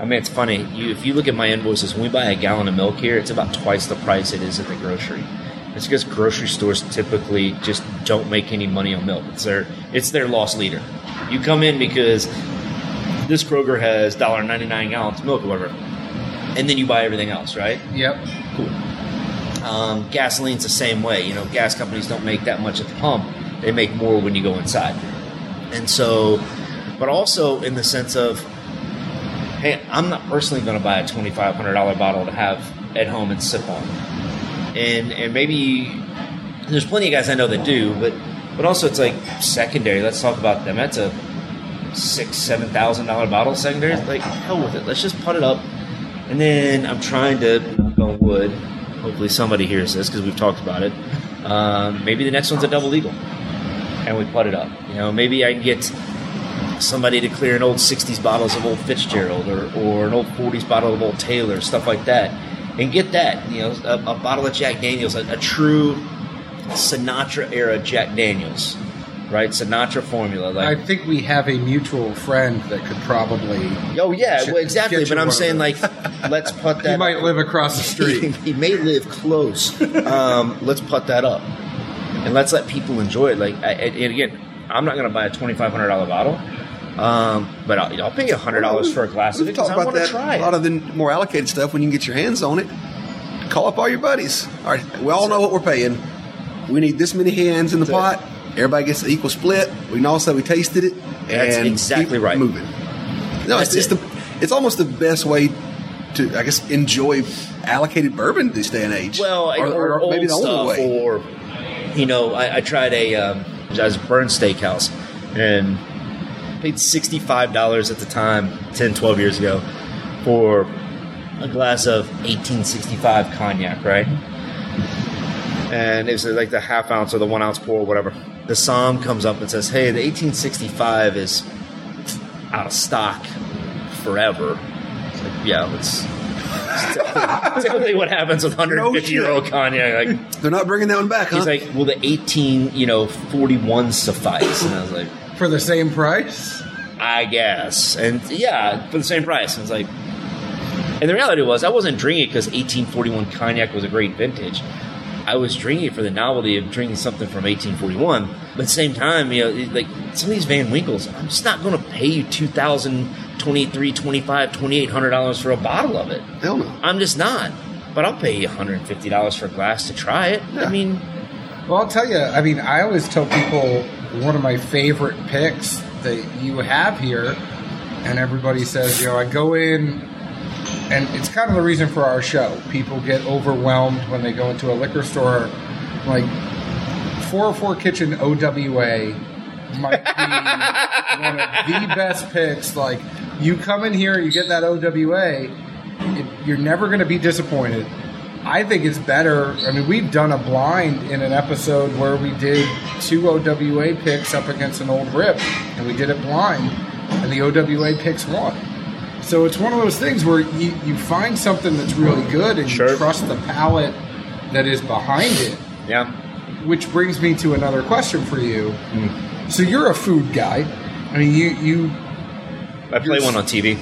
I mean, it's funny. If you look at my invoices, when we buy a gallon of milk here, it's about twice the price it is at the grocery. It's because grocery stores typically just don't make any money on milk. It's their loss leader. You come in because this Kroger has $1.99 gallons of milk, or whatever, and then you buy everything else, right? Yep. Cool. Gasoline's the same way. Gas companies don't make that much at the pump. They make more when you go inside. And so, but also in the sense of, hey, I'm not personally going to buy a $2,500 bottle to have at home and sip on. And maybe there's plenty of guys I know that do, but also it's like secondary. Let's talk about them. That's a $6,000-$7,000 bottle secondary. Like, hell with it. Let's just put it up. And then I'm trying to knock on wood. Hopefully somebody hears this because we've talked about it. Maybe the next one's a double legal, and we put it up. Maybe I can get somebody to clear an old '60s bottles of old Fitzgerald or an old '40s bottle of old Taylor, stuff like that. And get that, a bottle of Jack Daniels, a true Sinatra-era Jack Daniels, right? Sinatra formula. Like, I think we have a mutual friend that could probably... Oh, yeah, well, exactly. But I'm saying, like, let's put that... He might live across the street. He may live close. Let's put that up. And let's let people enjoy it. Like, and again, I'm not going to buy a $2,500 bottle. But I'll pay $100 for a glass of it because I want to try it. A lot of the more allocated stuff, when you can get your hands on it, call up all your buddies. All right, we all know what we're paying. We need this many hands in the pot. Everybody gets an equal split. We can all say we tasted it. That's exactly right. Moving. No, it's almost the best way to, I guess, enjoy allocated bourbon this day and age. Well, or maybe the only way. Or I tried I was at Burns Steakhouse and paid $65 at the time, 10, 12 years ago, for a glass of 1865 cognac, right? And it was like the half ounce or the 1 ounce pour or whatever. The SOM comes up and says, "Hey, the 1865 is out of stock forever." It's like, yeah, it's typically what happens with 150-year-old cognac. Like, they're not bringing that one back, huh? He's like, "Will the 1841 suffice?" And I was like... For the same price? I guess. And yeah, for the same price. And it's like, and the reality was, I wasn't drinking it because 1841 cognac was a great vintage. I was drinking it for the novelty of drinking something from 1841. But at the same time, like some of these Van Winkles, I'm just not going to pay you $2,000, $2,300, $2,500, $2,800 for a bottle of it. Hell no. I'm just not. But I'll pay you $150 for a glass to try it. Yeah. I mean, well, I'll tell you, I mean, I always tell people one of my favorite picks that you have here, and everybody says, I go in, and it's kind of the reason for our show. People get overwhelmed when they go into a liquor store. Like, 404 Kitchen OWA might be one of the best picks. Like, you come in here, you get that OWA, you're never going to be disappointed. I think it's better. I mean, we've done a blind in an episode where we did two OWA picks up against an old rip, and we did it blind, and the OWA picks won. So it's one of those things where you find something that's really good, and you trust the palate that is behind it. Yeah. Which brings me to another question for you. Mm. So you're a food guy. I mean, you I play one on TV.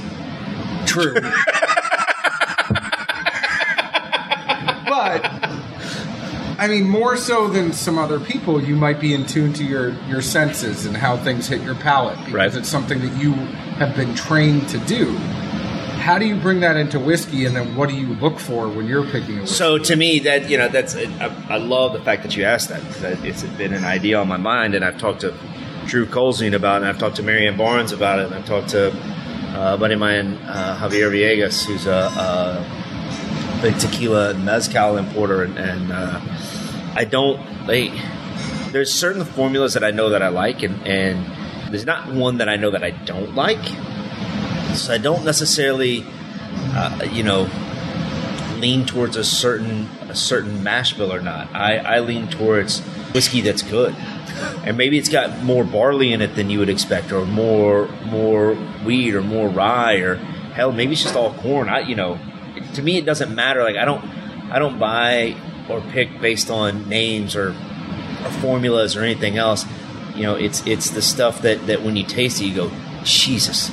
True. But I mean, more so than some other people, you might be in tune to your senses and how things hit your palate, because it's something that you have been trained to do. How do you bring that into whiskey, and then what do you look for when you're picking a whiskey? So to me, that, you know, that's I love the fact that you asked that, because it's been an idea on my mind, and I've talked to Drew Colesine about it, and I've talked to Marianne Barnes about it, and I've talked to a buddy of mine, Javier Villegas, who's a big tequila and mezcal importer, and I don't like. There's certain formulas that I know that I like, and there's not one that I know that I don't like. So I don't necessarily, lean towards a certain mash bill or not. I lean towards whiskey that's good, and maybe it's got more barley in it than you would expect, or more wheat, or more rye, or hell, maybe it's just all corn. To me, it doesn't matter. Like I don't buy or pick based on names or formulas or anything else. You know, it's the stuff that when you taste it, you go, Jesus.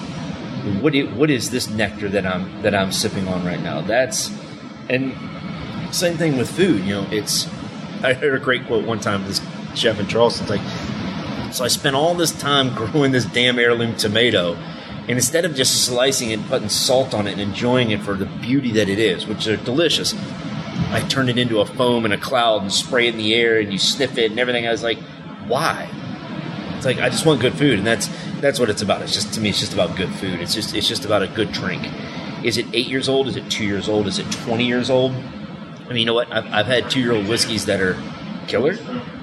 What is this nectar that I'm sipping on right now? And same thing with food. I heard a great quote one time. This chef in Charleston, so I spent all this time growing this damn heirloom tomato, and instead of just slicing it and putting salt on it and enjoying it for the beauty that it is, which are delicious, I turned it into a foam and a cloud and spray it in the air, and you sniff it and everything. I was like, why? It's like, I just want good food, and that's what it's about. It's just, to me, it's just about good food. It's just about a good drink. Is it 8 years old? Is it 2 years old? Is it 20 years old? I mean, you know what? I've had 2-year-old whiskeys that are killer.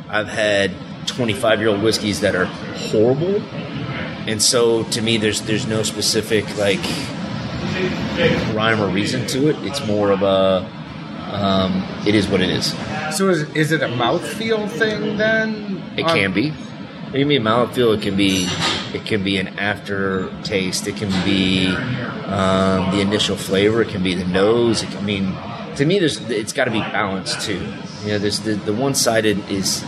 I've had 25-year-old whiskeys that are horrible. And so, to me, there's no specific rhyme or reason to it. It's more of a it is what it is. So is it a mouthfeel thing then? It can be. What do you mean mouthfeel? It can be an aftertaste. It can be the initial flavor. It can be the nose. To me, it's got to be balanced too. There's the one-sided is,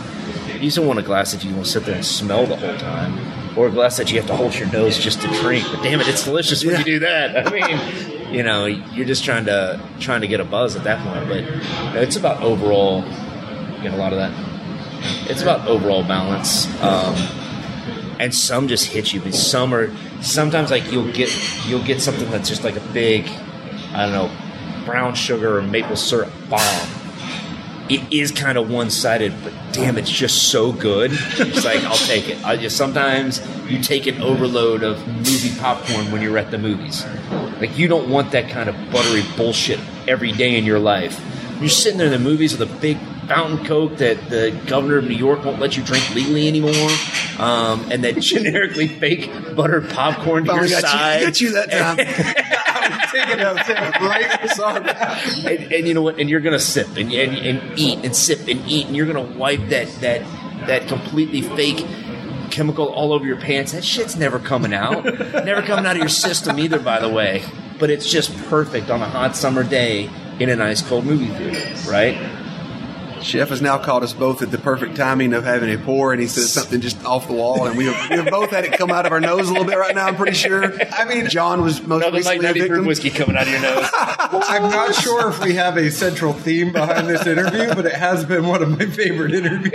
you just don't want a glass that you want to sit there and smell the whole time, or a glass that you have to hold your nose just to drink. But damn it, it's delicious when you do that. You're just trying to get a buzz at that point. But it's about overall. Get a lot of that. It's about overall balance, and some just hit you. But some are sometimes you'll get something that's just like a big, brown sugar or maple syrup bomb. It is kind of one-sided, but damn, it's just so good. It's like, I'll take it. Sometimes you take an overload of movie popcorn when you're at the movies. Like, you don't want that kind of buttery bullshit every day in your life. You're sitting there in the movies with a big fountain Coke that the governor of New York won't let you drink legally anymore, and that generically fake buttered popcorn to your side. I got you that time. I'm taking a break. And you know what? And you're going to sip and eat and sip and eat, and you're going to wipe that completely fake chemical all over your pants. That shit's never coming out. Never coming out of your system either, by the way. But it's just perfect on a hot summer day in an ice cold movie theater, right? Chef has now caught us both at the perfect timing of having a pour, and he says something just off the wall, and we have both had it come out of our nose a little bit right now, I'm pretty sure. I mean, John was most recently a victim. Whiskey coming out of your nose. I'm not sure if we have a central theme behind this interview, but it has been one of my favorite interviews.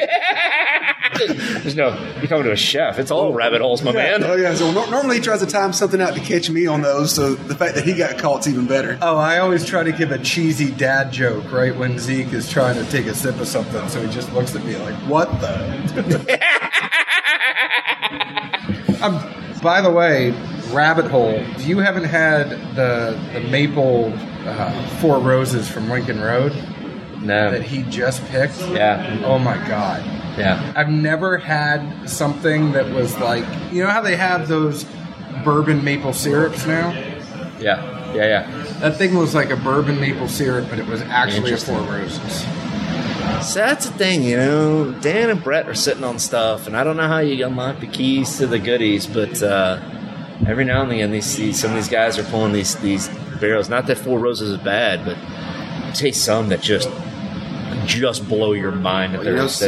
There's no, you're talking to a chef. It's all rabbit holes, my man. Oh, yeah. So normally he tries to time something out to catch me on those, so the fact that he got caught's even better. Oh, I always try to give a cheesy dad joke right when Zeke is trying to take a sip of something, so he just looks at me like, what the? By the way, rabbit hole, if you haven't had the maple Four Roses from Lincoln Road that he just picked, oh my God. Yeah, I've never had something that was like, you know how they have those bourbon maple syrups now? Yeah. That thing was like a bourbon maple syrup, but it was actually a Four Roses. So that's the thing, Dan and Brett are sitting on stuff, and I don't know how you unlock the keys to the goodies, but every now and then some of these guys are pulling these barrels. Not that Four Roses is bad, but taste some that just just blow your mind that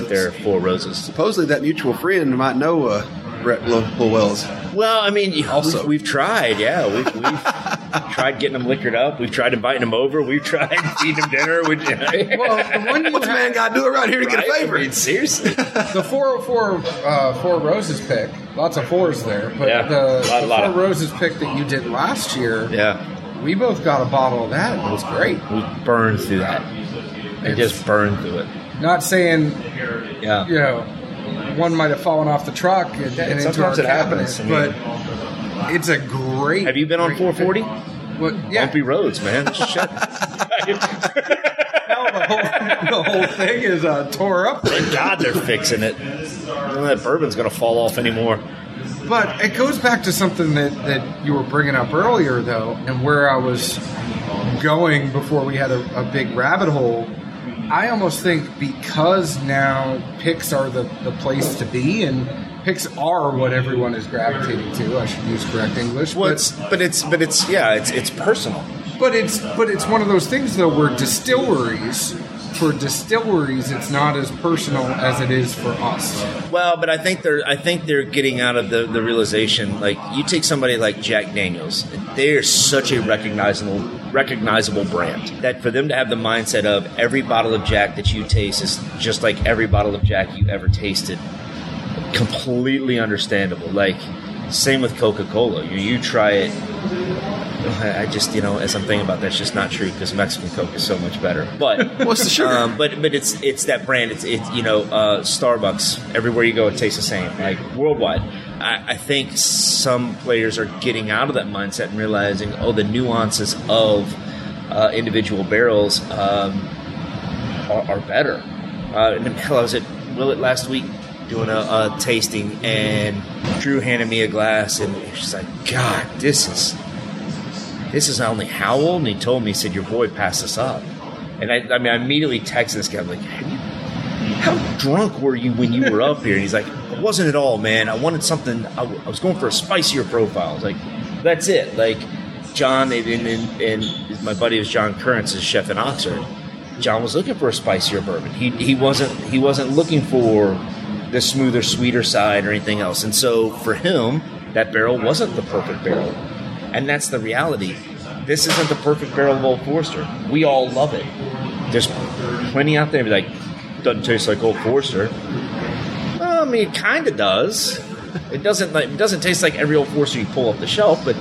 they're Four Roses. Supposedly that mutual friend might know Brett Wells. Well, I mean, also we've tried. Yeah, we've tried getting them liquored up. We've tried inviting them over. We've tried feeding them dinner. What's a man got to do around here to get a favor? I mean, seriously. The 404 Four Roses pick, lots of fours there. But yeah, the Four Roses pick that you did last year, yeah, we both got a bottle of that. It was great. We burned through that. It just burned through it. Not saying, yeah, you know, one might have fallen off the truck and into our cabinet, but it's a great. Have you been on 440? Yeah. Bumpy roads, man. Shut. No, the whole thing is tore up. Thank God they're fixing it. None of that bourbon's going to fall off anymore. But it goes back to something that you were bringing up earlier, though, and where I was going before we had a big rabbit hole. I almost think because now picks are the place to be, and picks are what everyone is gravitating to. I should use correct English. Well, it's personal. But it's one of those things though where distilleries, it's not as personal as it is for us. Well, but I think they're getting out of the realization. Like you take somebody like Jack Daniels, they are such a recognizable brand that for them to have the mindset of every bottle of Jack that you taste is just like every bottle of Jack you ever tasted, completely understandable. Like same with Coca-Cola. You try it. I just, as I'm thinking about that, it's just not true because Mexican Coke is so much better. But what's the sugar? But it's that brand. It's Starbucks. Everywhere you go, it tastes the same. Like worldwide, I think some players are getting out of that mindset and realizing, the nuances of individual barrels are better. And hell, I was at Willet last week doing a tasting, and Drew handed me a glass, and she's like, "God, This is not only how old," and he told me, he said, "Your boy passed us up." And I immediately texted this guy. I'm like, "How drunk were you when you were up here?" And he's like, "I wasn't at all, man. I wanted something. I was going for a spicier profile." I was like, "That's it." Like John, and my buddy was John Currents, his chef in Oxford. John was looking for a spicier bourbon. He wasn't looking for the smoother, sweeter side or anything else. And so for him, that barrel wasn't the perfect barrel. And that's the reality. This isn't the perfect barrel of Old Forester. We all love it. There's plenty out there that doesn't taste like Old Forester. Well, I mean, it kind of does. It doesn't taste like every Old Forester you pull off the shelf, but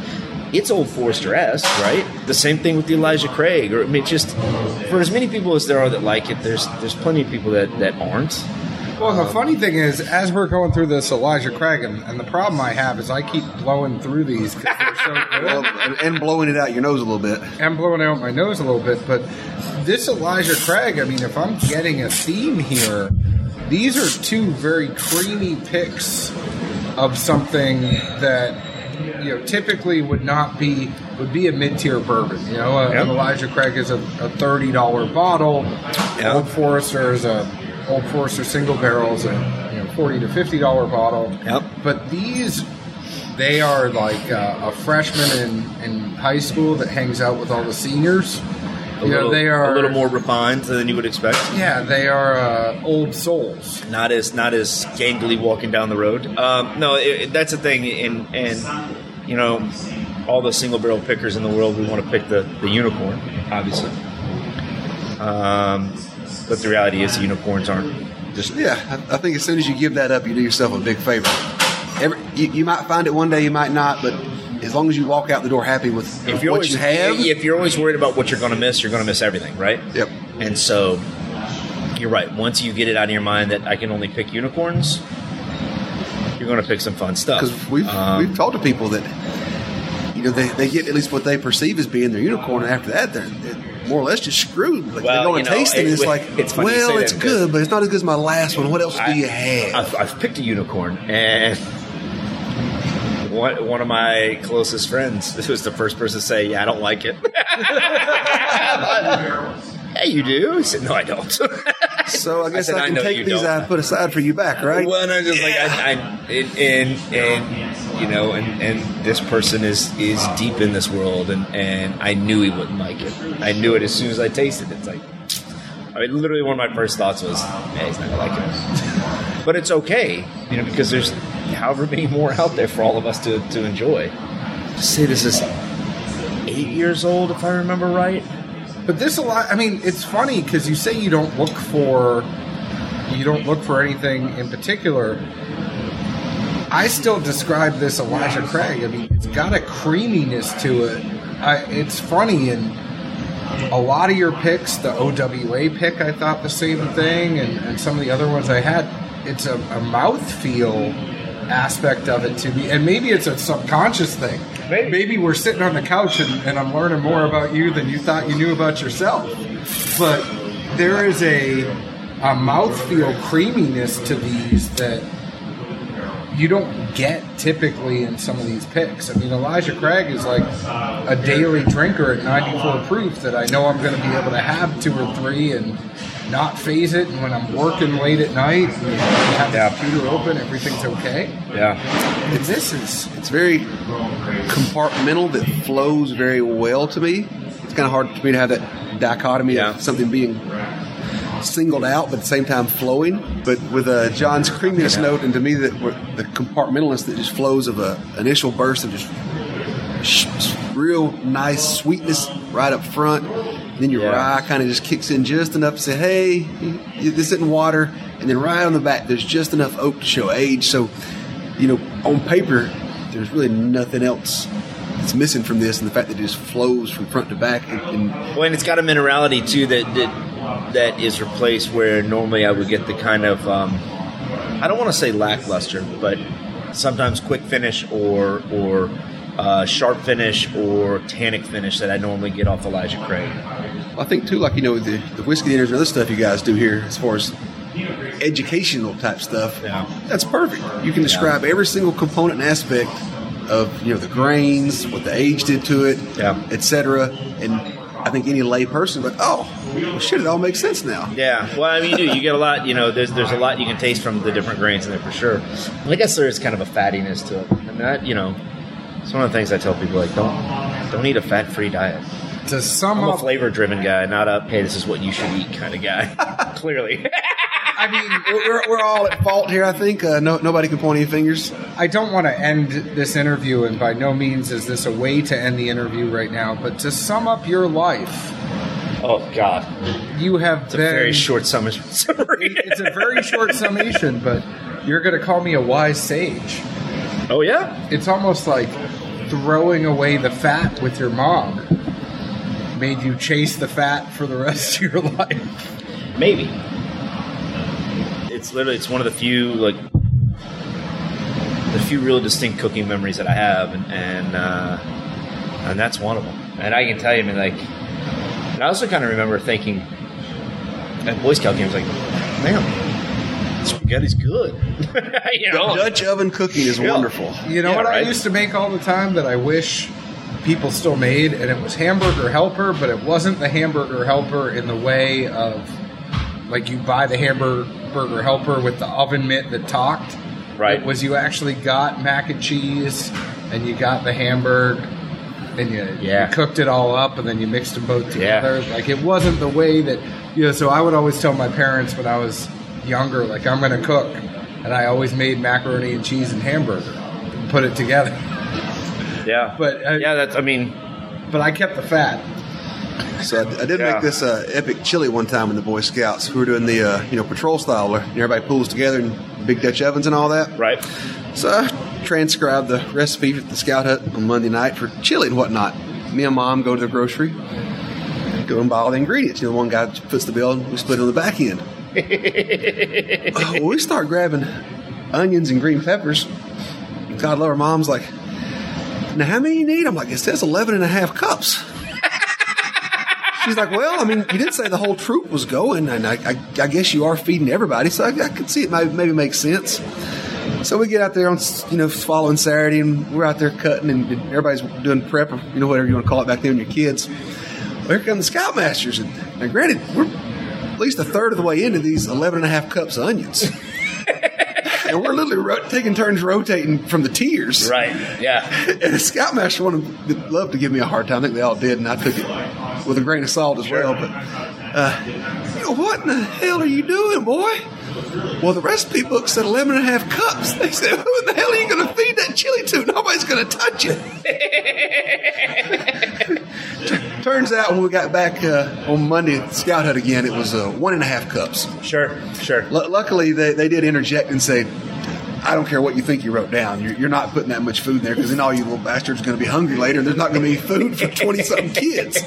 it's Old Forester-esque, right? The same thing with the Elijah Craig. Or I mean, just for as many people as there are that like it, there's plenty of people that aren't. Well, the funny thing is, as we're going through this Elijah Craig, and the problem I have is I keep blowing through these because they're so good. And blowing it out your nose a little bit. And blowing out my nose a little bit. But this Elijah Craig, I mean, if I'm getting a theme here, these are two very creamy picks of something that, typically would be a mid-tier bourbon. Yep. Elijah Craig is a $30 bottle. Yep. Old Forester is Old Forester single barrels and $40 to $50 bottle. Yep. But these, they are like a freshman in high school that hangs out with all the seniors. They are a little more refined than you would expect. Yeah, they are old souls. Not as gangly walking down the road. That's the thing. And all the single barrel pickers in the world, we want to pick the unicorn, obviously. But the reality is the unicorns aren't just... Yeah, I think as soon as you give that up, you do yourself a big favor. You might find it one day, you might not, but as long as you walk out the door happy with what you have... If you're always worried about what you're going to miss everything, right? Yep. And so, you're right. Once you get it out of your mind that I can only pick unicorns, you're going to pick some fun stuff. Because we've talked to people that, they get at least what they perceive as being their unicorn, and after that, they're more or less just screwed. Like they go and taste it, and it's good, but it's not as good as my last one. What else do you have? I've picked a unicorn, and one of my closest friends, this was the first person to say, "Yeah, I don't like it." Hey, you do? He said, "No, I don't." So I guess I can take these I put aside for you back, right? Well, and I'm just and this person is deep in this world, and I knew he wouldn't like it. I knew it as soon as I tasted it. It's like, I mean, literally one of my first thoughts was, hey, he's not going to like it. But it's okay, you know, because there's however many more out there for all of us to enjoy. Let's say this is 8 years old, if I remember right. But this a lot, I mean, it's funny because you say you don't look for anything in particular. I still describe this Elijah Craig. I mean, it's got a creaminess to it. It's funny, and a lot of your picks, the OWA pick, I thought the same thing, and some of the other ones I had, it's a mouthfeel aspect of it to me, and maybe it's a subconscious thing. Maybe we're sitting on the couch and I'm learning more about you than you thought you knew about yourself. But there is a mouthfeel creaminess to these that you don't get typically in some of these picks. I mean, Elijah Craig is like a daily drinker at 94 proof that I know I'm going to be able to have two or three and not phase it. And when I'm working late at night and have the computer open, everything's okay. Yeah. And this is, it's very compartmental that flows very well to me. It's kind of hard for me to have that dichotomy of something being singled out, but at the same time flowing. But with John's creaminess note, and to me, that the compartmentalness that just flows of a initial burst of just real nice sweetness right up front. And then your rye kind of just kicks in just enough to say, hey, this isn't water. And then right on the back, there's just enough oak to show age. So, you know, on paper, there's really nothing else that's missing from this, and the fact that it just flows from front to back. And it's got a minerality, too, that is replaced where normally I would get the kind of, I don't want to say lackluster, but sometimes quick finish or sharp finish or tannic finish that I normally get off Elijah Craig. Well, I think, too, like, you know, the whiskey dinners and other stuff you guys do here as far as educational type stuff, that's perfect. You can describe every single component and aspect of, you know, the grains, what the age did to it, et cetera, and I think any lay person, but shit, it all makes sense now. Yeah, well, I mean, you get a lot. You know, there's a lot you can taste from the different grains in there for sure. I guess there is kind of a fattiness to it. I mean, it's one of the things I tell people, like, don't eat a fat-free diet. To sum up, I'm a flavor-driven guy, not a hey, this is what you should eat kind of guy. Clearly. I mean, we're all at fault here, I think. Nobody can point any fingers. I don't want to end this interview, and by no means is this a way to end the interview right now, but to sum up your life... Oh, God. It's a very short summation. Sorry. It's a very short summation, but you're going to call me a wise sage. Oh, yeah? It's almost like throwing away the fat with your mom made you chase the fat for the rest of your life. Maybe. It's literally, one of the few, like, real distinct cooking memories that I have, and that's one of them. And I can tell you, I mean, like, and I also kind of remember thinking at Boy Scout games, like, man, spaghetti's good. You know? Dutch oven cooking is wonderful. You know what I used to make all the time that I wish people still made, and it was hamburger helper, but it wasn't the hamburger helper in the way of, like, you buy the hamburger helper with the oven mitt that talked. Right. It was you actually got mac and cheese, and you got the hamburger, and you cooked it all up, and then you mixed them both together. Yeah. Like, it wasn't the way that, you know, so I would always tell my parents when I was younger, like, I'm going to cook, and I always made macaroni and cheese and hamburger and put it together. Yeah. But But I kept the fat. So I did make this epic chili one time in the Boy Scouts. We were doing the patrol style where everybody pulls together and big Dutch ovens and all that. Right. So I transcribed the recipe at the Scout Hut on Monday night for chili and whatnot. Me and Mom go to the grocery, go and buy all the ingredients. You know, one guy puts the bill and we split it on the back end. We start grabbing onions and green peppers. God love her, Mom's like, now how many you need? I'm like, it says 11 and a half cups. She's like, well, I mean, you did say the whole troop was going, and I guess you are feeding everybody, so I could see it maybe makes sense. So we get out there on, following Saturday, and we're out there cutting, and everybody's doing prep, or, you know, whatever you want to call it back then, your kids. Well, here come the Scoutmasters, and granted, we're at least a third of the way into these 11 and a half cups of onions. And we're literally taking turns rotating from the tiers. Right, yeah. And the Scoutmaster wanted loved to give me a hard time. I think they all did, and I took it with a grain of salt as well. But you know, what in the hell are you doing, boy? Well, the recipe book said 11 and a half cups. They said, who in the hell are you going to feed that chili to? Nobody's going to touch it. Turns out when we got back on Monday at Scout Hut again, it was 1.5 cups. Sure. Luckily, they did interject and say, I don't care what you think you wrote down. You're not putting that much food in there because then all you little bastards are going to be hungry later and there's not going to be food for 20-something kids.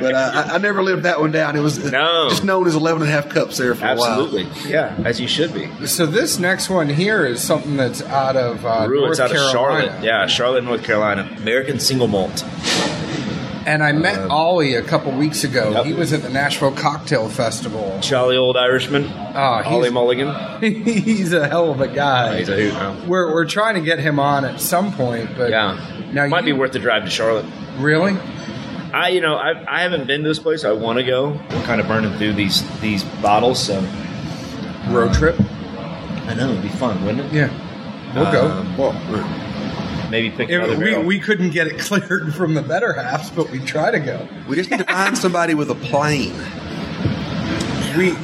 But I never lived that one down. It was just known as 11 and a half cups there for a while. Absolutely. Yeah, as you should be. So this next one here is something that's out of North Carolina. Charlotte. Yeah, Charlotte, North Carolina. American Single Malt. And I met Ollie a couple weeks ago. Yep. He was at the Nashville Cocktail Festival. Jolly old Irishman. Ollie Mulligan. He's a hell of a guy. Oh, he's a hoot, huh? We're trying to get him on at some point, but now might be worth the drive to Charlotte. Really? I haven't been to this place. I want to go. We're kind of burning through these bottles, so road trip. I know it'd be fun, wouldn't it? Yeah, we'll go. Well, maybe pick another barrel. We couldn't get it cleared from the better halves, but we try to go. We just need to find somebody with a plane.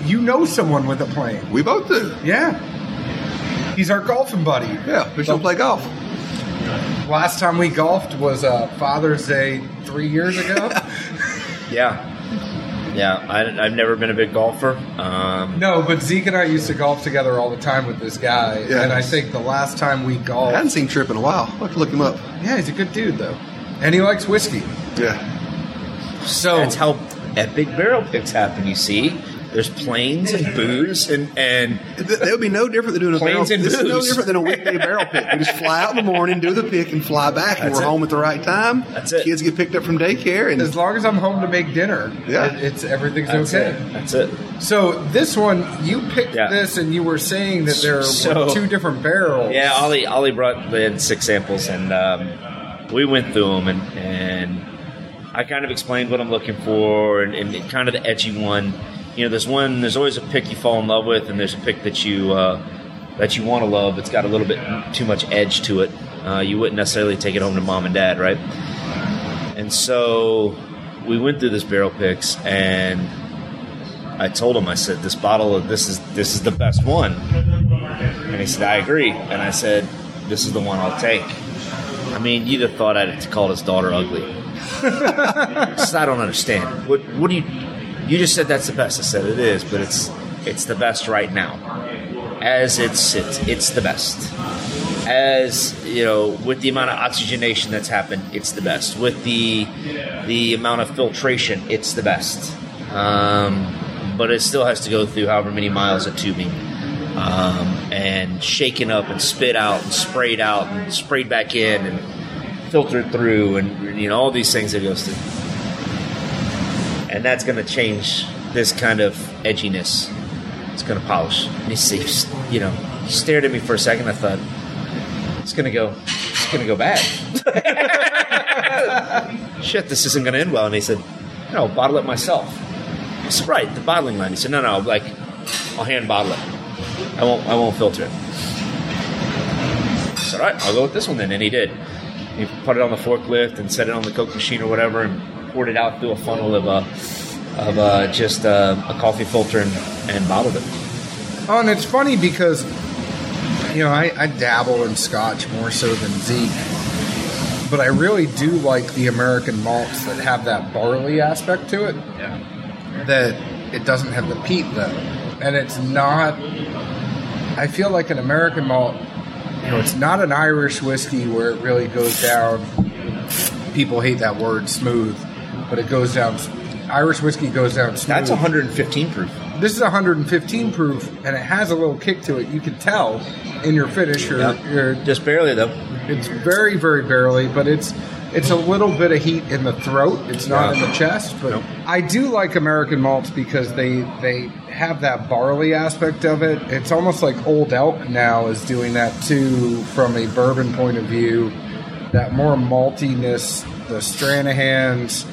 You know someone with a plane. We both do. Yeah. He's our golfing buddy. Yeah, we should play golf. Last time we golfed was Father's Day 3 years ago. Yeah. Yeah, I've never been a big golfer. No, but Zeke and I used to golf together all the time with this guy. Yeah. And I think the last time we golfed... I haven't seen Tripp in a while. I'll have to look him up. Yeah, he's a good dude, though. And he likes whiskey. Yeah. So that's how epic barrel picks happen, you see. There's planes and booze and that would be no different than doing a barrel pick. This is no different than a weekday barrel pick. We just fly out in the morning, do the pick, and fly back, and we're home at the right time. That's it. Kids get picked up from daycare, and as long as I'm home to make dinner, it's everything's okay. That's it. So this one, you picked this, and you were saying that there were two different barrels. Yeah, Ollie brought in 6 samples, and we went through them, and I kind of explained what I'm looking for, and kind of the edgy one. You know, there's always a pick you fall in love with, and there's a pick that you want to love. It's got a little bit too much edge to it. You wouldn't necessarily take it home to mom and dad, right? And so we went through this barrel picks, and I told him, I said, this is the best one. And he said, I agree. And I said, this is the one I'll take. I mean, you'd have thought I'd have called his daughter ugly. So I don't understand. What do you... You just said that's the best. I said it is, but it's the best right now. As it sits, it's the best. As, you know, with the amount of oxygenation that's happened, it's the best. With the amount of filtration, it's the best. But it still has to go through however many miles of tubing. And shaken up and spit out and sprayed back in and filtered through and, you know, all these things it goes through. And that's going to change this kind of edginess. It's going to polish. And he stared at me for a second. I thought, it's going to go bad. Shit, this isn't going to end well. And he said, no, I'll bottle it myself. I said, right, the bottling line. He said, no, like, I'll hand bottle it. I won't filter it. I said, all right, I'll go with this one then. And he did. He put it on the forklift and set it on the Coke machine or whatever and poured it out through a funnel of just a coffee filter and bottled it. Oh, and it's funny because, you know, I dabble in scotch more so than Zeke, but I really do like the American malts that have that barley aspect to it. Yeah. That it doesn't have the peat, though. And it's not... I feel like an American malt, you know, it's not an Irish whiskey where it really goes down... People hate that word, smooth. But it goes down... Irish whiskey goes down smooth. That's 115 proof. This is 115 proof, and it has a little kick to it. You can tell in your finish. Just barely, though. It's very, very barely, but it's a little bit of heat in the throat. It's not in the chest. But I do like American malts because they have that barley aspect of it. It's almost like Old Elk now is doing that, too, from a bourbon point of view. That more maltiness, the Stranahan's,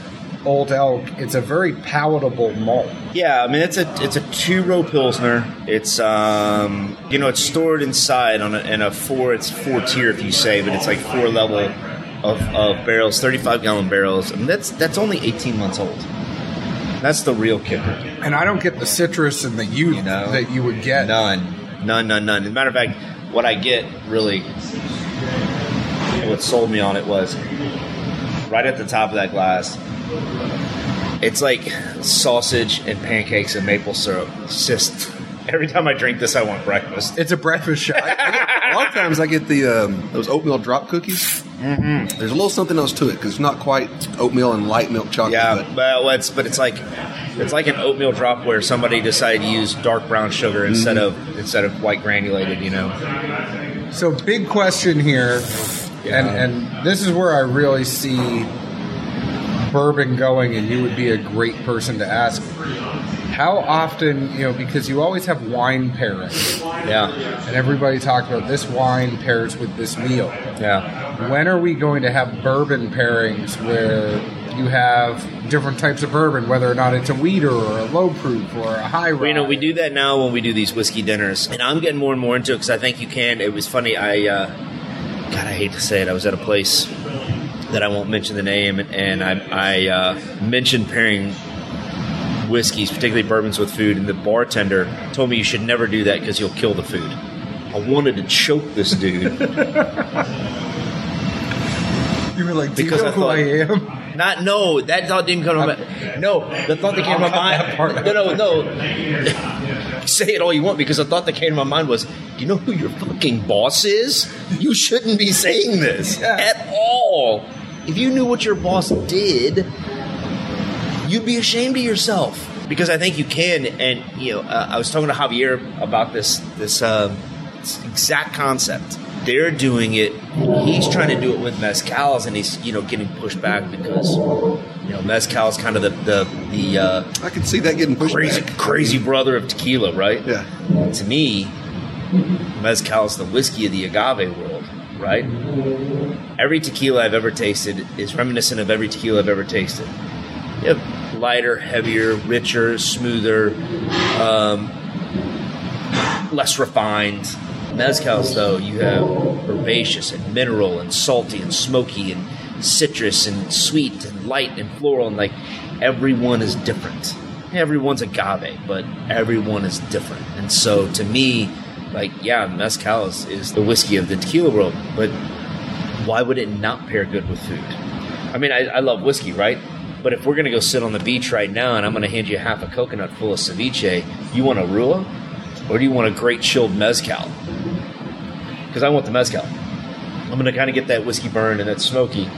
Old Elk, it's a very palatable malt. Yeah, I mean, it's a 2-row Pilsner. It's, you know, it's stored inside it's 4-tier, if you say, but it's like 4 level of barrels, 35-gallon barrels. I mean, that's only 18 months old. That's the real kicker. And I don't get the citrus and the youth that you would get. None. As a matter of fact, what I get really, what sold me on it was right at the top of that glass. It's like sausage and pancakes and maple syrup. It's just every time I drink this, I want breakfast. It's a breakfast shot. A lot of times I get the those oatmeal drop cookies. Mm-hmm. There's a little something else to it because it's not quite oatmeal and light milk chocolate. Yeah, but it's like an oatmeal drop where somebody decided to use dark brown sugar instead of white granulated. You know. So big question here, and this is where I really see bourbon going, and you would be a great person to ask. How often, because you always have wine pairings. Yeah. And everybody talks about this wine pairs with this meal. Yeah. When are we going to have bourbon pairings where you have different types of bourbon, whether or not it's a weeder or a low proof or a high rye? We do that now when we do these whiskey dinners. And I'm getting more and more into it because I think you can. It was funny. I hate to say it. I was at a place that I won't mention the name, and I mentioned pairing whiskeys, particularly bourbons, with food, and the bartender told me you should never do that because you'll kill the food. I wanted to choke this dude. You were like, do you know who I am? That thought didn't come to my mind. No, the thought that came to my mind. No. Say it all you want, because the thought that came to my mind was, do you know who your fucking boss is? You shouldn't be saying this at all. If you knew what your boss did, you'd be ashamed of yourself, because I think you can. And I was talking to Javier about this exact concept. They're doing it. He's trying to do it with mezcals, and he's getting pushed back because mezcal is kind of the I can see that getting pushed back. Crazy brother of tequila, right? Yeah. To me, mezcal is the whiskey of the agave world, right? Every tequila I've ever tasted is reminiscent of every tequila I've ever tasted. Yep. Lighter, heavier, richer, smoother, less refined. Mezcals, though, you have herbaceous and mineral and salty and smoky and citrus and sweet and light and floral, and everyone is different. Everyone's agave, but everyone is different. And so to me, mezcal is the whiskey of the tequila world, but why would it not pair good with food? I mean, I love whiskey, right? But if we're going to go sit on the beach right now and I'm going to hand you half a coconut full of ceviche, you want a Rua or do you want a great chilled mezcal? Because I want the mezcal. I'm going to kind of get that whiskey burn and that smoky.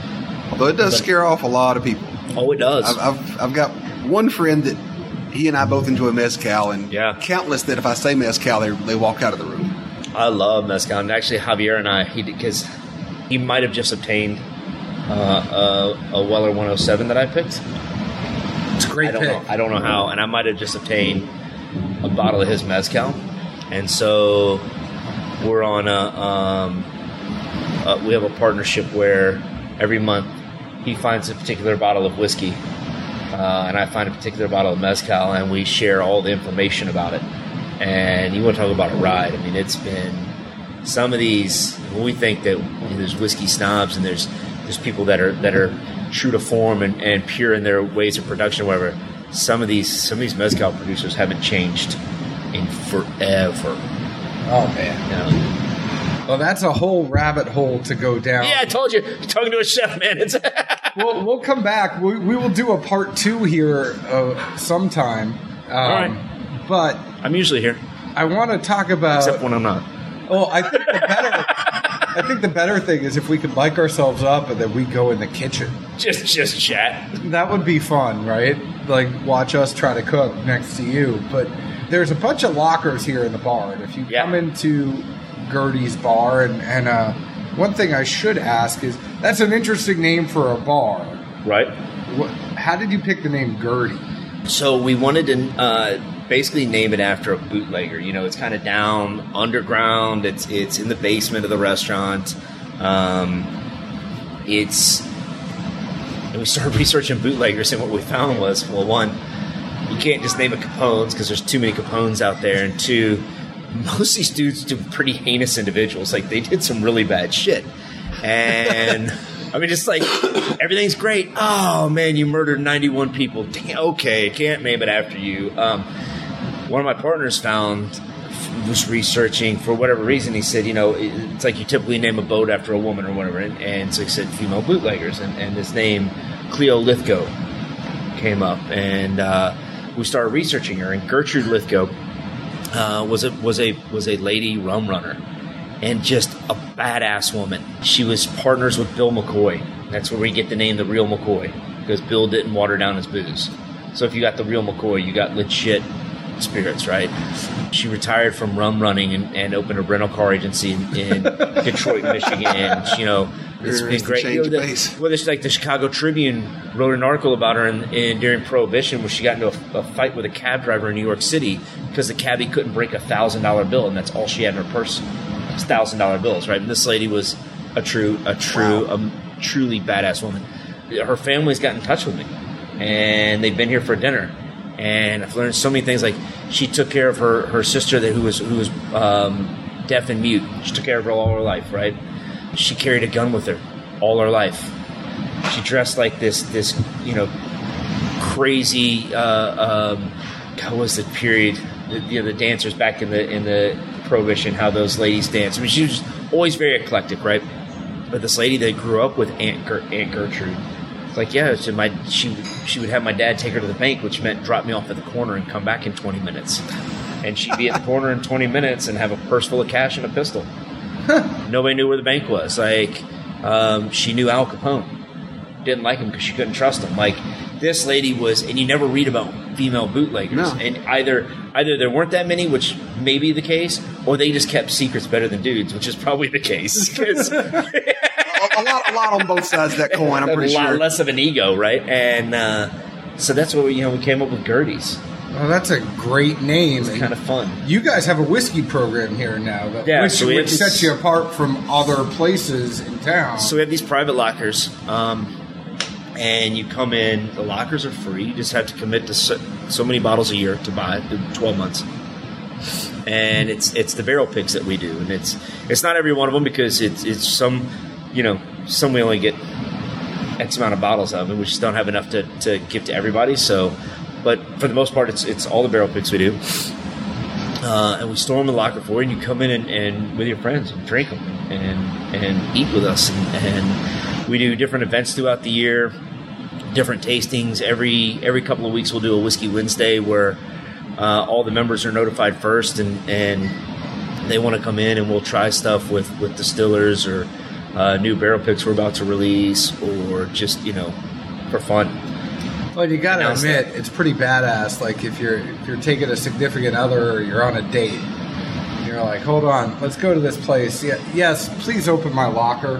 Although it does scare off a lot of people. Oh, it does. I've got one friend that he and I both enjoy mezcal, and countless that if I say mezcal, they walk out of the room. I love mezcal. And actually, Javier and I, because he might have just obtained a Weller 107 that I picked. It's a great pick. I don't know how, and I might have just obtained a bottle of his mezcal, and so we're on we have a partnership where every month he finds a particular bottle of whiskey, and I find a particular bottle of mezcal, and we share all the information about it. And you want to talk about a ride? I mean, it's been some of these. We think that there's whiskey snobs and there's people that are true to form and pure in their ways of production, however. Some of these mezcal producers haven't changed in forever. Oh man. Yeah. Well, that's a whole rabbit hole to go down. Yeah, I told you. You're talking to a chef, man. We'll come back. We will do a part 2 here sometime. All right. But I'm usually here. I want to talk about, except when I'm not. Well, I think the better thing is if we could mic ourselves up and then we go in the kitchen. Just chat. That would be fun, right? Watch us try to cook next to you. But there's a bunch of lockers here in the bar. And if you come into Gertie's bar, and one thing I should ask is, that's an interesting name for a bar. Right. How did you pick the name Gertie? So we wanted to basically name it after a bootlegger. It's kind of down underground. It's in the basement of the restaurant. And we started researching bootleggers, and what we found was, well, one, you can't just name it Capone's because there's too many Capone's out there, and two, most of these dudes do pretty heinous individuals. They did some really bad shit, and I mean, it's like everything's great. Oh, man, you murdered 91 people. Damn, okay, can't name it after you. One of my partners found, was researching, for whatever reason, he said, you know, it's like you typically name a boat after a woman or whatever. And so he said female bootleggers. And his name, Cleo Lithgow, came up. And we started researching her. And Gertrude Lithgow was a lady rum runner. And just a badass woman. She was partners with Bill McCoy. That's where we get the name The Real McCoy, because Bill didn't water down his booze. So if you got The Real McCoy, you got legit spirits, right? She retired from rum running and opened a rental car agency in Detroit, Michigan. You know, it's been great. You know, it's like the Chicago Tribune wrote an article about her during Prohibition, where she got into a fight with a cab driver in New York City because the cabbie couldn't break $1,000 bill, and that's all she had in her purse. $1,000 bills, right? And this lady was a truly badass woman. Her family's got in touch with me, and they've been here for dinner. And I've learned so many things. Like, she took care of her sister who was deaf and mute. She took care of her all her life, right? She carried a gun with her all her life. She dressed like this you know, crazy. What was the period? You know, the dancers back in the Prohibition, how those ladies dance. I mean, she was always very eclectic, right? But this lady that grew up with Aunt Gertrude, it's like, yeah, so she would have my dad take her to the bank, which meant drop me off at the corner and come back in 20 minutes. And she'd be at the corner in 20 minutes and have a purse full of cash and a pistol. Nobody knew where the bank was. Like, she knew Al Capone. Didn't like him because she couldn't trust him. Like, this lady was, and you never read about female bootleggers. No. And either there weren't that many, which may be the case, or they just kept secrets better than dudes, which is probably the case. a lot on both sides of that coin, I'm pretty sure. A lot less of an ego, right? And so that's what we came up with Gertie's. Well, that's a great name. It's kind of fun. You guys have a whiskey program here now, which sets you apart from other places in town. So we have these private lockers. And you come in, the lockers are free. You just have to commit to so many bottles a year to buy through 12 months. And it's the barrel picks that we do. And it's not every one of them, because it's some, some we only get X amount of bottles of, and we just don't have enough to give to everybody. So, but for the most part, it's all the barrel picks we do. And we store them in the locker for you, and you come in and with your friends and drink them and eat with us. And we do different events throughout the year, different tastings. Every couple of weeks we'll do a Whiskey Wednesday where all the members are notified first, and they want to come in, and we'll try stuff with distillers or new barrel picks we're about to release, or just, for fun. Well, you gotta admit, it's pretty badass. Like, if you're taking a significant other, or you're on a date, and you're like, "Hold on, let's go to this place." Yeah, yes, please open my locker.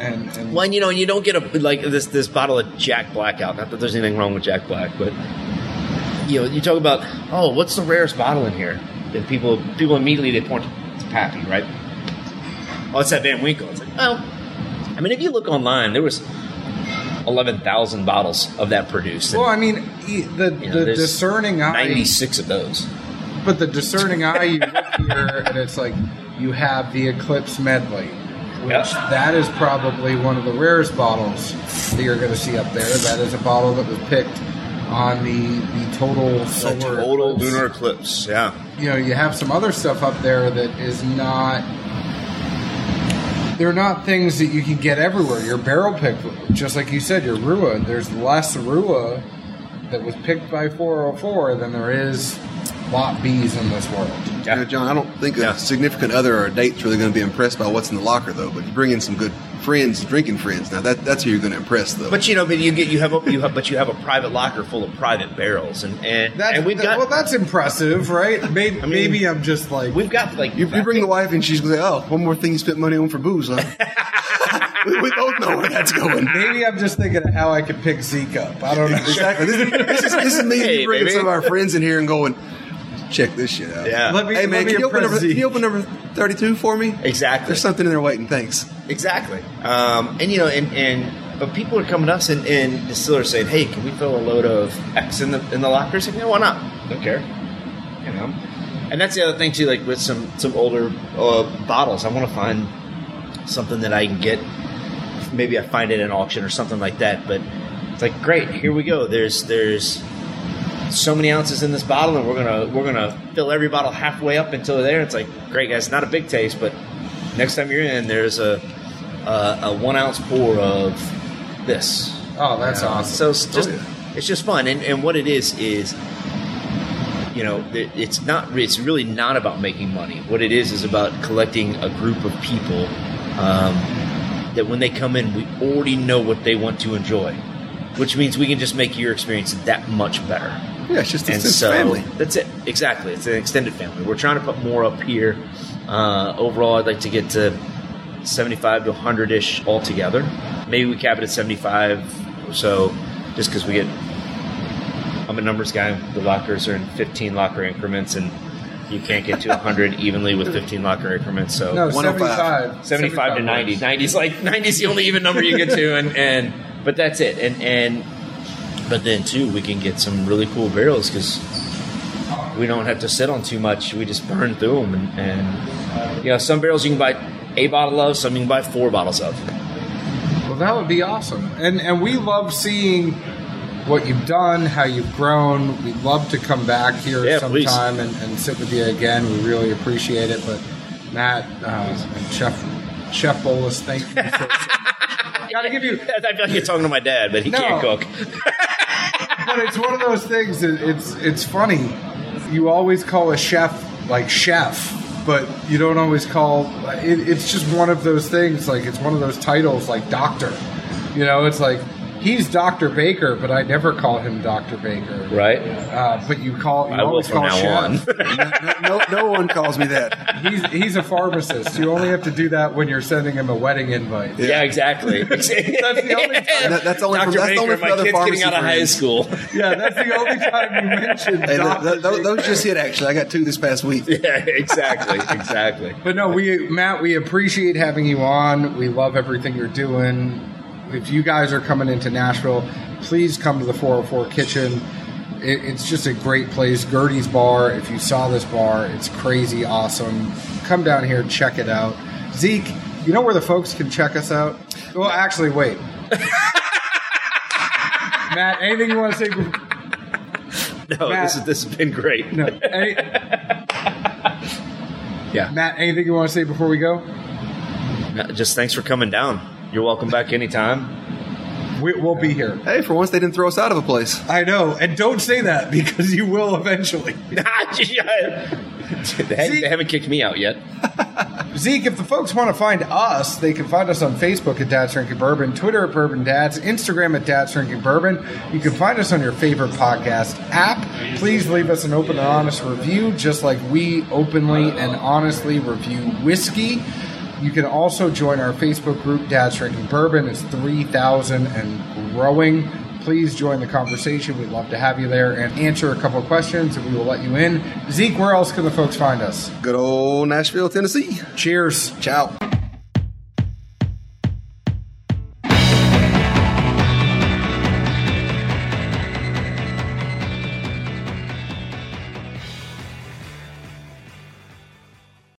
And well, and you don't get this bottle of Jack Black out. Not that there's anything wrong with Jack Black, but you talk about, oh, what's the rarest bottle in here? That people immediately they point to Pappy, right? Oh, it's that Van Winkle. It's like, oh, I mean, if you look online, there was 11,000 bottles of that produced. Well, I mean, the discerning eye... 96 of those. But the discerning eye, you look here, and it's like you have the Eclipse Medley, which that is probably one of the rarest bottles that you're going to see up there. That is a bottle that was picked on the total solar... total lunar eclipse, yeah. You have some other stuff up there that is not... They're not things that you can get everywhere. Your barrel pick, just like you said, your Rua. There's less Rua that was picked by 404 than there is lot B's in this world. Yeah. John, I don't think a significant other or a date's really going to be impressed by what's in the locker, though. But you bring in some good friends, drinking friends. Now that's who you're going to impress, though. But you have a private locker full of private barrels, and that's impressive, right? Maybe, maybe I'm just like, we've got like you bring the wife, and she's going to say, "Oh, one more thing you spent money on for booze." Huh? we don't know where that's going. Maybe I'm just thinking of how I could pick Zeke up. I don't know exactly. This is me bringing some of our friends in here and going, check this shit out. Yeah. Hey, man, can you open number 32 for me? Exactly. There's something in there waiting. Thanks. Exactly. But people are coming to us and distillers saying, "Hey, can we fill a load of X in the lockers?" Like, no, why not? Don't care. And that's the other thing too. Like with some older bottles, I want to find something that I can get maybe I find it in auction or something like that. But it's like, great, here we go. There's so many ounces in this bottle, and we're gonna fill every bottle halfway up until there. It's like, great, guys, not a big taste, but next time you're in, there's a 1 ounce pour of this. Oh, that's awesome! So it's just it's just fun, and what it is. You know, it's not. It's really not about making money. What it is about collecting a group of people that when they come in, we already know what they want to enjoy, which means we can just make your experience that much better. Yeah, it's just extended family. That's it. Exactly. It's an extended family. We're trying to put more up here. Overall, I'd like to get to 75 to 100-ish altogether. Maybe we cap it at 75 or so just because we get – I'm a numbers guy. The lockers are in 15 locker increments, and you can't get to 100 evenly with 15 locker increments. So no, 75. 75 to 90. 90's the only even number you get to, and but that's it. And but then too, we can get some really cool barrels because we don't have to sit on too much. We just burn through them, and you know, some barrels you can buy a bottle of, some you can buy 4 bottles of. Well, that would be awesome, and we love seeing what you've done, how you've grown. We'd love to come back here sometime and sit with you again. We really appreciate it. But Matt and Chef Bolus, thank you. Gotta give you. I feel like you're talking to my dad, but he can't cook. But it's one of those things. It's funny. You always call a chef like chef, but you don't always call. It's just one of those things. Like it's one of those titles, like doctor. You know, it's like. He's Dr. Baker, but I never call him Dr. Baker. Right. But you always call chef. No one calls me that. He's a pharmacist. You only have to do that when you're sending him a wedding invite. Yeah, exactly. That's the only time. That's only Dr. Baker, my kid's getting out of high school. Yeah, that's the only time you mentioned Dr. Baker. Those just hit, actually. I got 2 this past week. Yeah, exactly. But no, Matt, we appreciate having you on. We love everything you're doing. If you guys are coming into Nashville, please come to the 404 Kitchen. It's just a great place. Gertie's bar, if you saw this bar, it's crazy awesome. Come down here, check it out. Zeke, you know where the folks can check us out? Well, actually, wait. Matt, anything you want to say? No, Matt, this has been great. No, yeah. Matt, anything you want to say before we go? Just thanks for coming down. You're welcome back anytime. We'll be here. Hey, for once they didn't throw us out of a place. I know, and don't say that because you will eventually. They haven't kicked me out yet. Zeke, if the folks want to find us, they can find us on Facebook at Dad's Drinking Bourbon, Twitter at Bourbon Dads, Instagram at Dad's Drinking Bourbon. You can find us on your favorite podcast app. Please leave us an open and honest review, just like we openly and honestly review whiskey. You can also join our Facebook group, Dad's Drinking Bourbon. It's 3,000 and growing. Please join the conversation. We'd love to have you there and answer a couple of questions, and we will let you in. Zeke, where else can the folks find us? Good old Nashville, Tennessee. Cheers. Ciao.